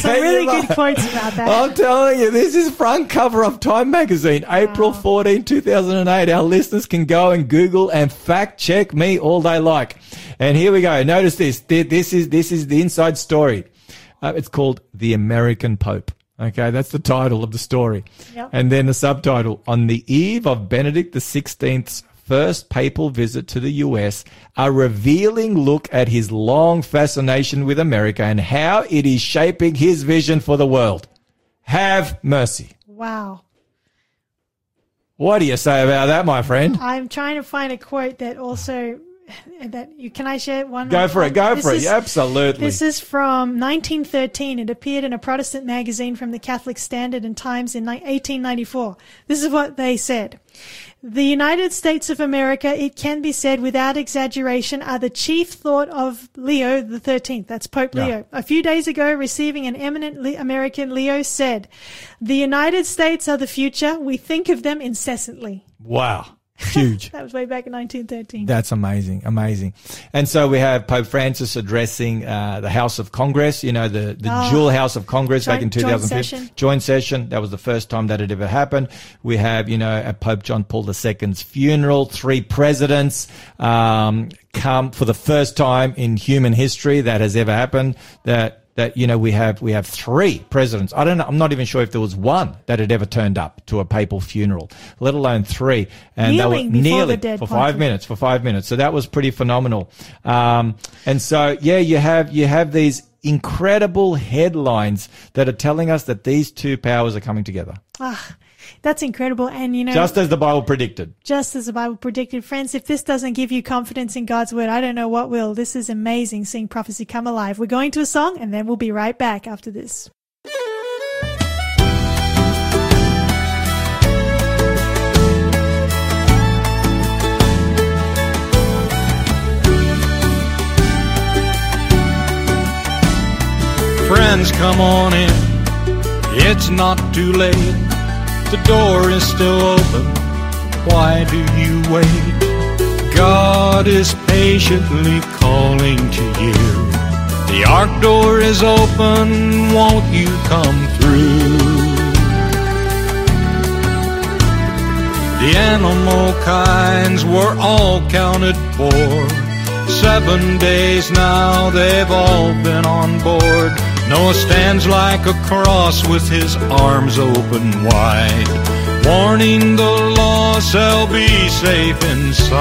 some really good quotes about that. I'm telling you, this is front cover of Time magazine, April 14, 2008. Our listeners can go and Google and fact check me all they like. And here we go. Notice this. This is the inside story. It's called The American Pope. Okay, that's the title of the story. Yep. And then the subtitle, on the eve of Benedict XVI's first papal visit to the US, a revealing look at his long fascination with America and how it is shaping his vision for the world. Have mercy. Wow. What do you say about that, my friend? I'm trying to find a quote that also can I share one? Go for it. Go for it. Absolutely. This is from 1913. It appeared in a Protestant magazine from the Catholic Standard and Times in 1894. This is what they said. The United States of America, it can be said without exaggeration, are the chief thought of Leo the 13th. That's Pope Leo. Yeah. A few days ago, receiving an eminent American, Leo said, the United States are the future. We think of them incessantly. Wow. Huge. That was way back in 1913. That's amazing, amazing. And so we have Pope Francis addressing the House of Congress, you know, the dual House of Congress back in 2015. Joint session. That was the first time that it ever happened. We have, you know, at Pope John Paul II's funeral, three presidents come for the first time in human history that has ever happened, that you know, we have three presidents. I don't know, I'm not even sure if there was one that had ever turned up to a papal funeral, let alone three. And kneeling, they were kneeling for 5 minutes. So that was pretty phenomenal. And so yeah, you have these incredible headlines that are telling us that these two powers are coming together. Ah. That's incredible. And, you know, just as the Bible predicted, friends, if this doesn't give you confidence in God's word, I don't know what will. This is amazing, seeing prophecy come alive. We're going to a song, and then we'll be right back after this. Friends, come on in. It's not too late. The door is still open. Why do you wait? God is patiently calling to you. The ark door is open. Won't you come through? The animal kinds were all counted for. 7 days now they've all been on board. Noah stands like a cross with his arms open wide, warning the lost shall be safe inside.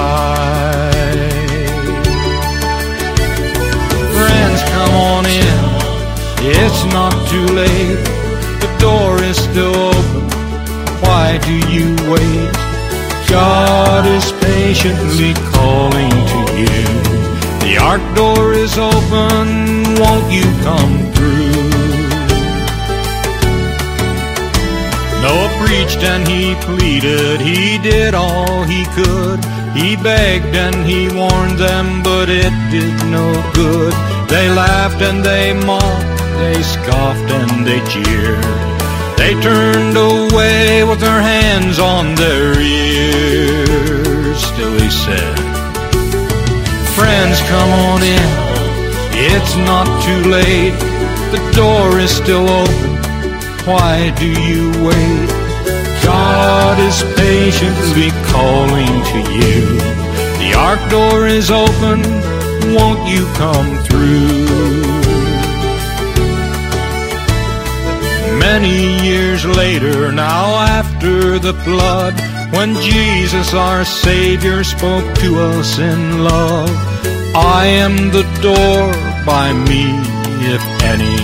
Friends, come on in, it's not too late, the door is still open, why do you wait? God is patiently calling to you, the ark door is open, won't you come through? Noah preached and he pleaded, he did all he could, he begged and he warned them, but it did no good. They laughed and they mocked, they scoffed and they jeered. They turned away with their hands on their ears. Still he said, friends, come on in, it's not too late, the door is still open, why do you wait? God is patiently calling to you, the ark door is open, won't you come through? Many years later, now after the flood, when Jesus our Savior spoke to us in love, I am the door, by me if any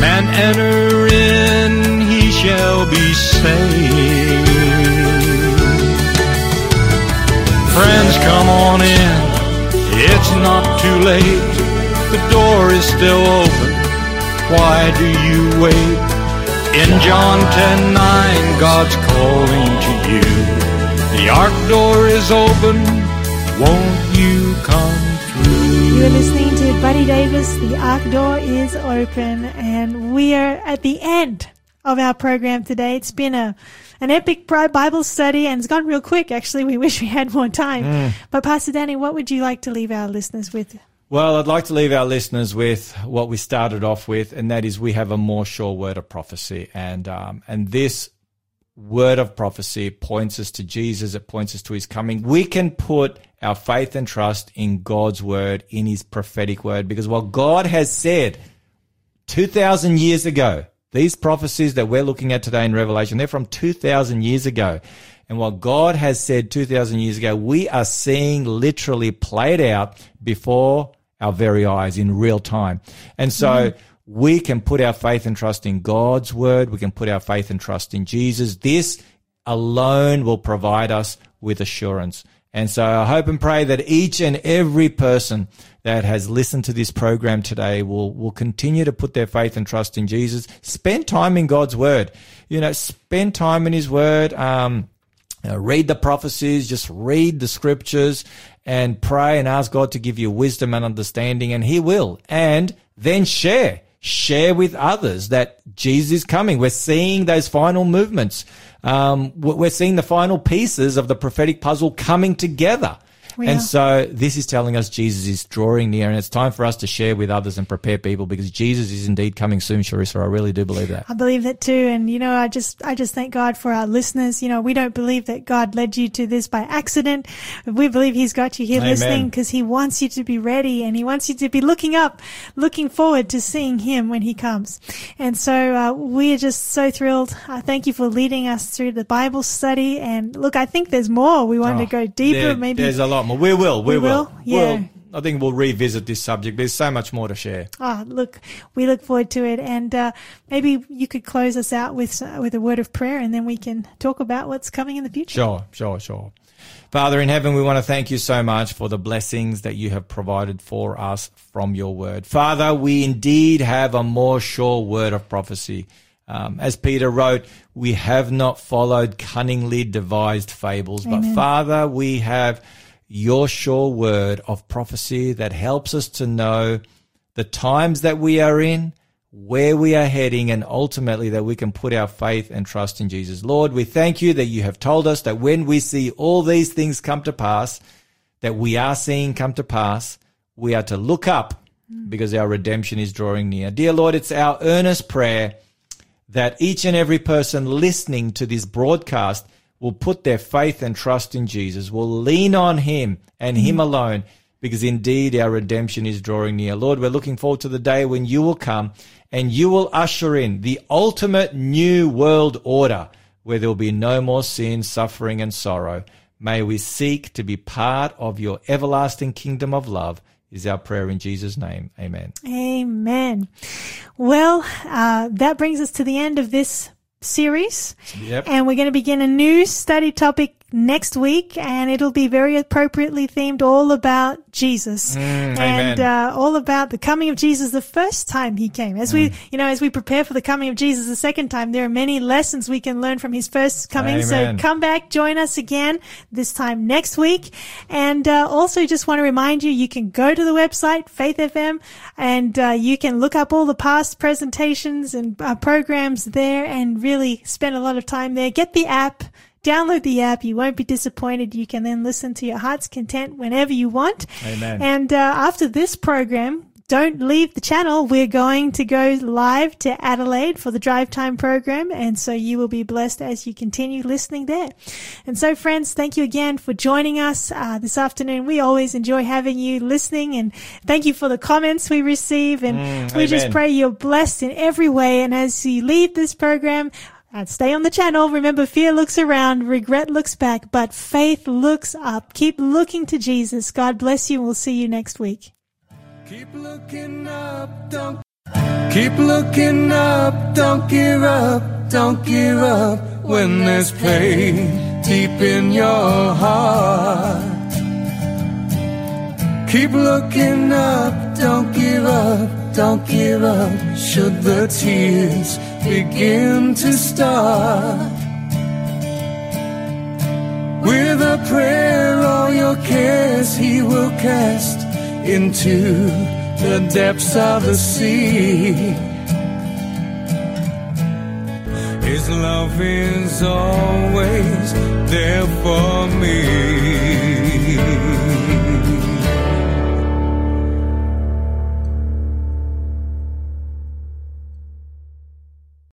man enter in, he shall be saved. Friends, come on in, it's not too late, the door is still open, why do you wait? In John 10:9, God's calling to you, the ark door is open, won't you come through? You're listening to Buddy Davis, the ark door is open, and we are at the end of our program today. It's been an epic Bible study, and it's gone real quick, actually. We wish we had more time. But Pastor Danny, what would you like to leave our listeners with? Well, I'd like to leave our listeners with what we started off with, and that is we have a more sure word of prophecy. And this word of prophecy points us to Jesus. It points us to his coming. We can put our faith and trust in God's word, in his prophetic word, because what God has said 2,000 years ago, these prophecies that we're looking at today in Revelation, they're from 2,000 years ago. And what God has said 2,000 years ago, we are seeing literally played out before our very eyes in real time. And so we can put our faith and trust in God's word. We can put our faith and trust in Jesus. This alone will provide us with assurance. And so I hope and pray that each and every person that has listened to this program today will continue to put their faith and trust in Jesus. Spend time in God's word. You know, spend time in his word. Read the prophecies, just read the scriptures and pray and ask God to give you wisdom and understanding, and he will. And then share with others that Jesus is coming. We're seeing those final movements. We're seeing the final pieces of the prophetic puzzle coming together. Yeah. And so this is telling us Jesus is drawing near, and it's time for us to share with others and prepare people, because Jesus is indeed coming soon, Charissa. I really do believe that. I believe that too. And, you know, I just thank God for our listeners. You know, we don't believe that God led you to this by accident. We believe he's got you here listening because he wants you to be ready, and he wants you to be looking up, looking forward to seeing him when he comes. And so we're just so thrilled. Thank you for leading us through the Bible study. And look, I think there's more. We want to go deeper. There's a lot. We will. Yeah. Well, I think we'll revisit this subject. There's so much more to share. Oh, look, we look forward to it. And maybe you could close us out with a word of prayer, and then we can talk about what's coming in the future. Sure. Father in heaven, we want to thank you so much for the blessings that you have provided for us from your word. Father, we indeed have a more sure word of prophecy. As Peter wrote, we have not followed cunningly devised fables, but Father, we have your sure word of prophecy that helps us to know the times that we are in, where we are heading, and ultimately that we can put our faith and trust in Jesus. Lord, we thank you that you have told us that when we see all these things come to pass, that we are seeing come to pass, we are to look up because our redemption is drawing near. Dear Lord, it's our earnest prayer that each and every person listening to this broadcast will put their faith and trust in Jesus, will lean on him and him alone, because indeed our redemption is drawing near. Lord, we're looking forward to the day when you will come and you will usher in the ultimate new world order where there will be no more sin, suffering, and sorrow. May we seek to be part of your everlasting kingdom of love is our prayer in Jesus' name. Amen. Amen. Well, that brings us to the end of this series. Yep. And we're going to begin a new study topic next week, and it'll be very appropriately themed all about Jesus and all about the coming of Jesus the first time he came. As we, you know, as we prepare for the coming of Jesus the second time, there are many lessons we can learn from his first coming. Amen. So come back, join us again this time next week. And also just want to remind you, you can go to the website, Faith FM, and you can look up all the past presentations and programs there and really spend a lot of time there. Get the app. Download the app. You won't be disappointed. You can then listen to your heart's content whenever you want. Amen. And after this program, don't leave the channel. We're going to go live to Adelaide for the Drive Time program, and so you will be blessed as you continue listening there. And so, friends, thank you again for joining us this afternoon. We always enjoy having you listening, and thank you for the comments we receive. And we just pray you're blessed in every way. And as you leave this program, stay on the channel. Remember, fear looks around, regret looks back, but faith looks up. Keep looking to Jesus. God bless you. We'll see you next week. Keep looking up, don't give up, don't give up. When there's pain deep in your heart, keep looking up, don't give up, don't give up. Should the tears begin to start, with a prayer all your cares he will cast into the depths of the sea. His love is always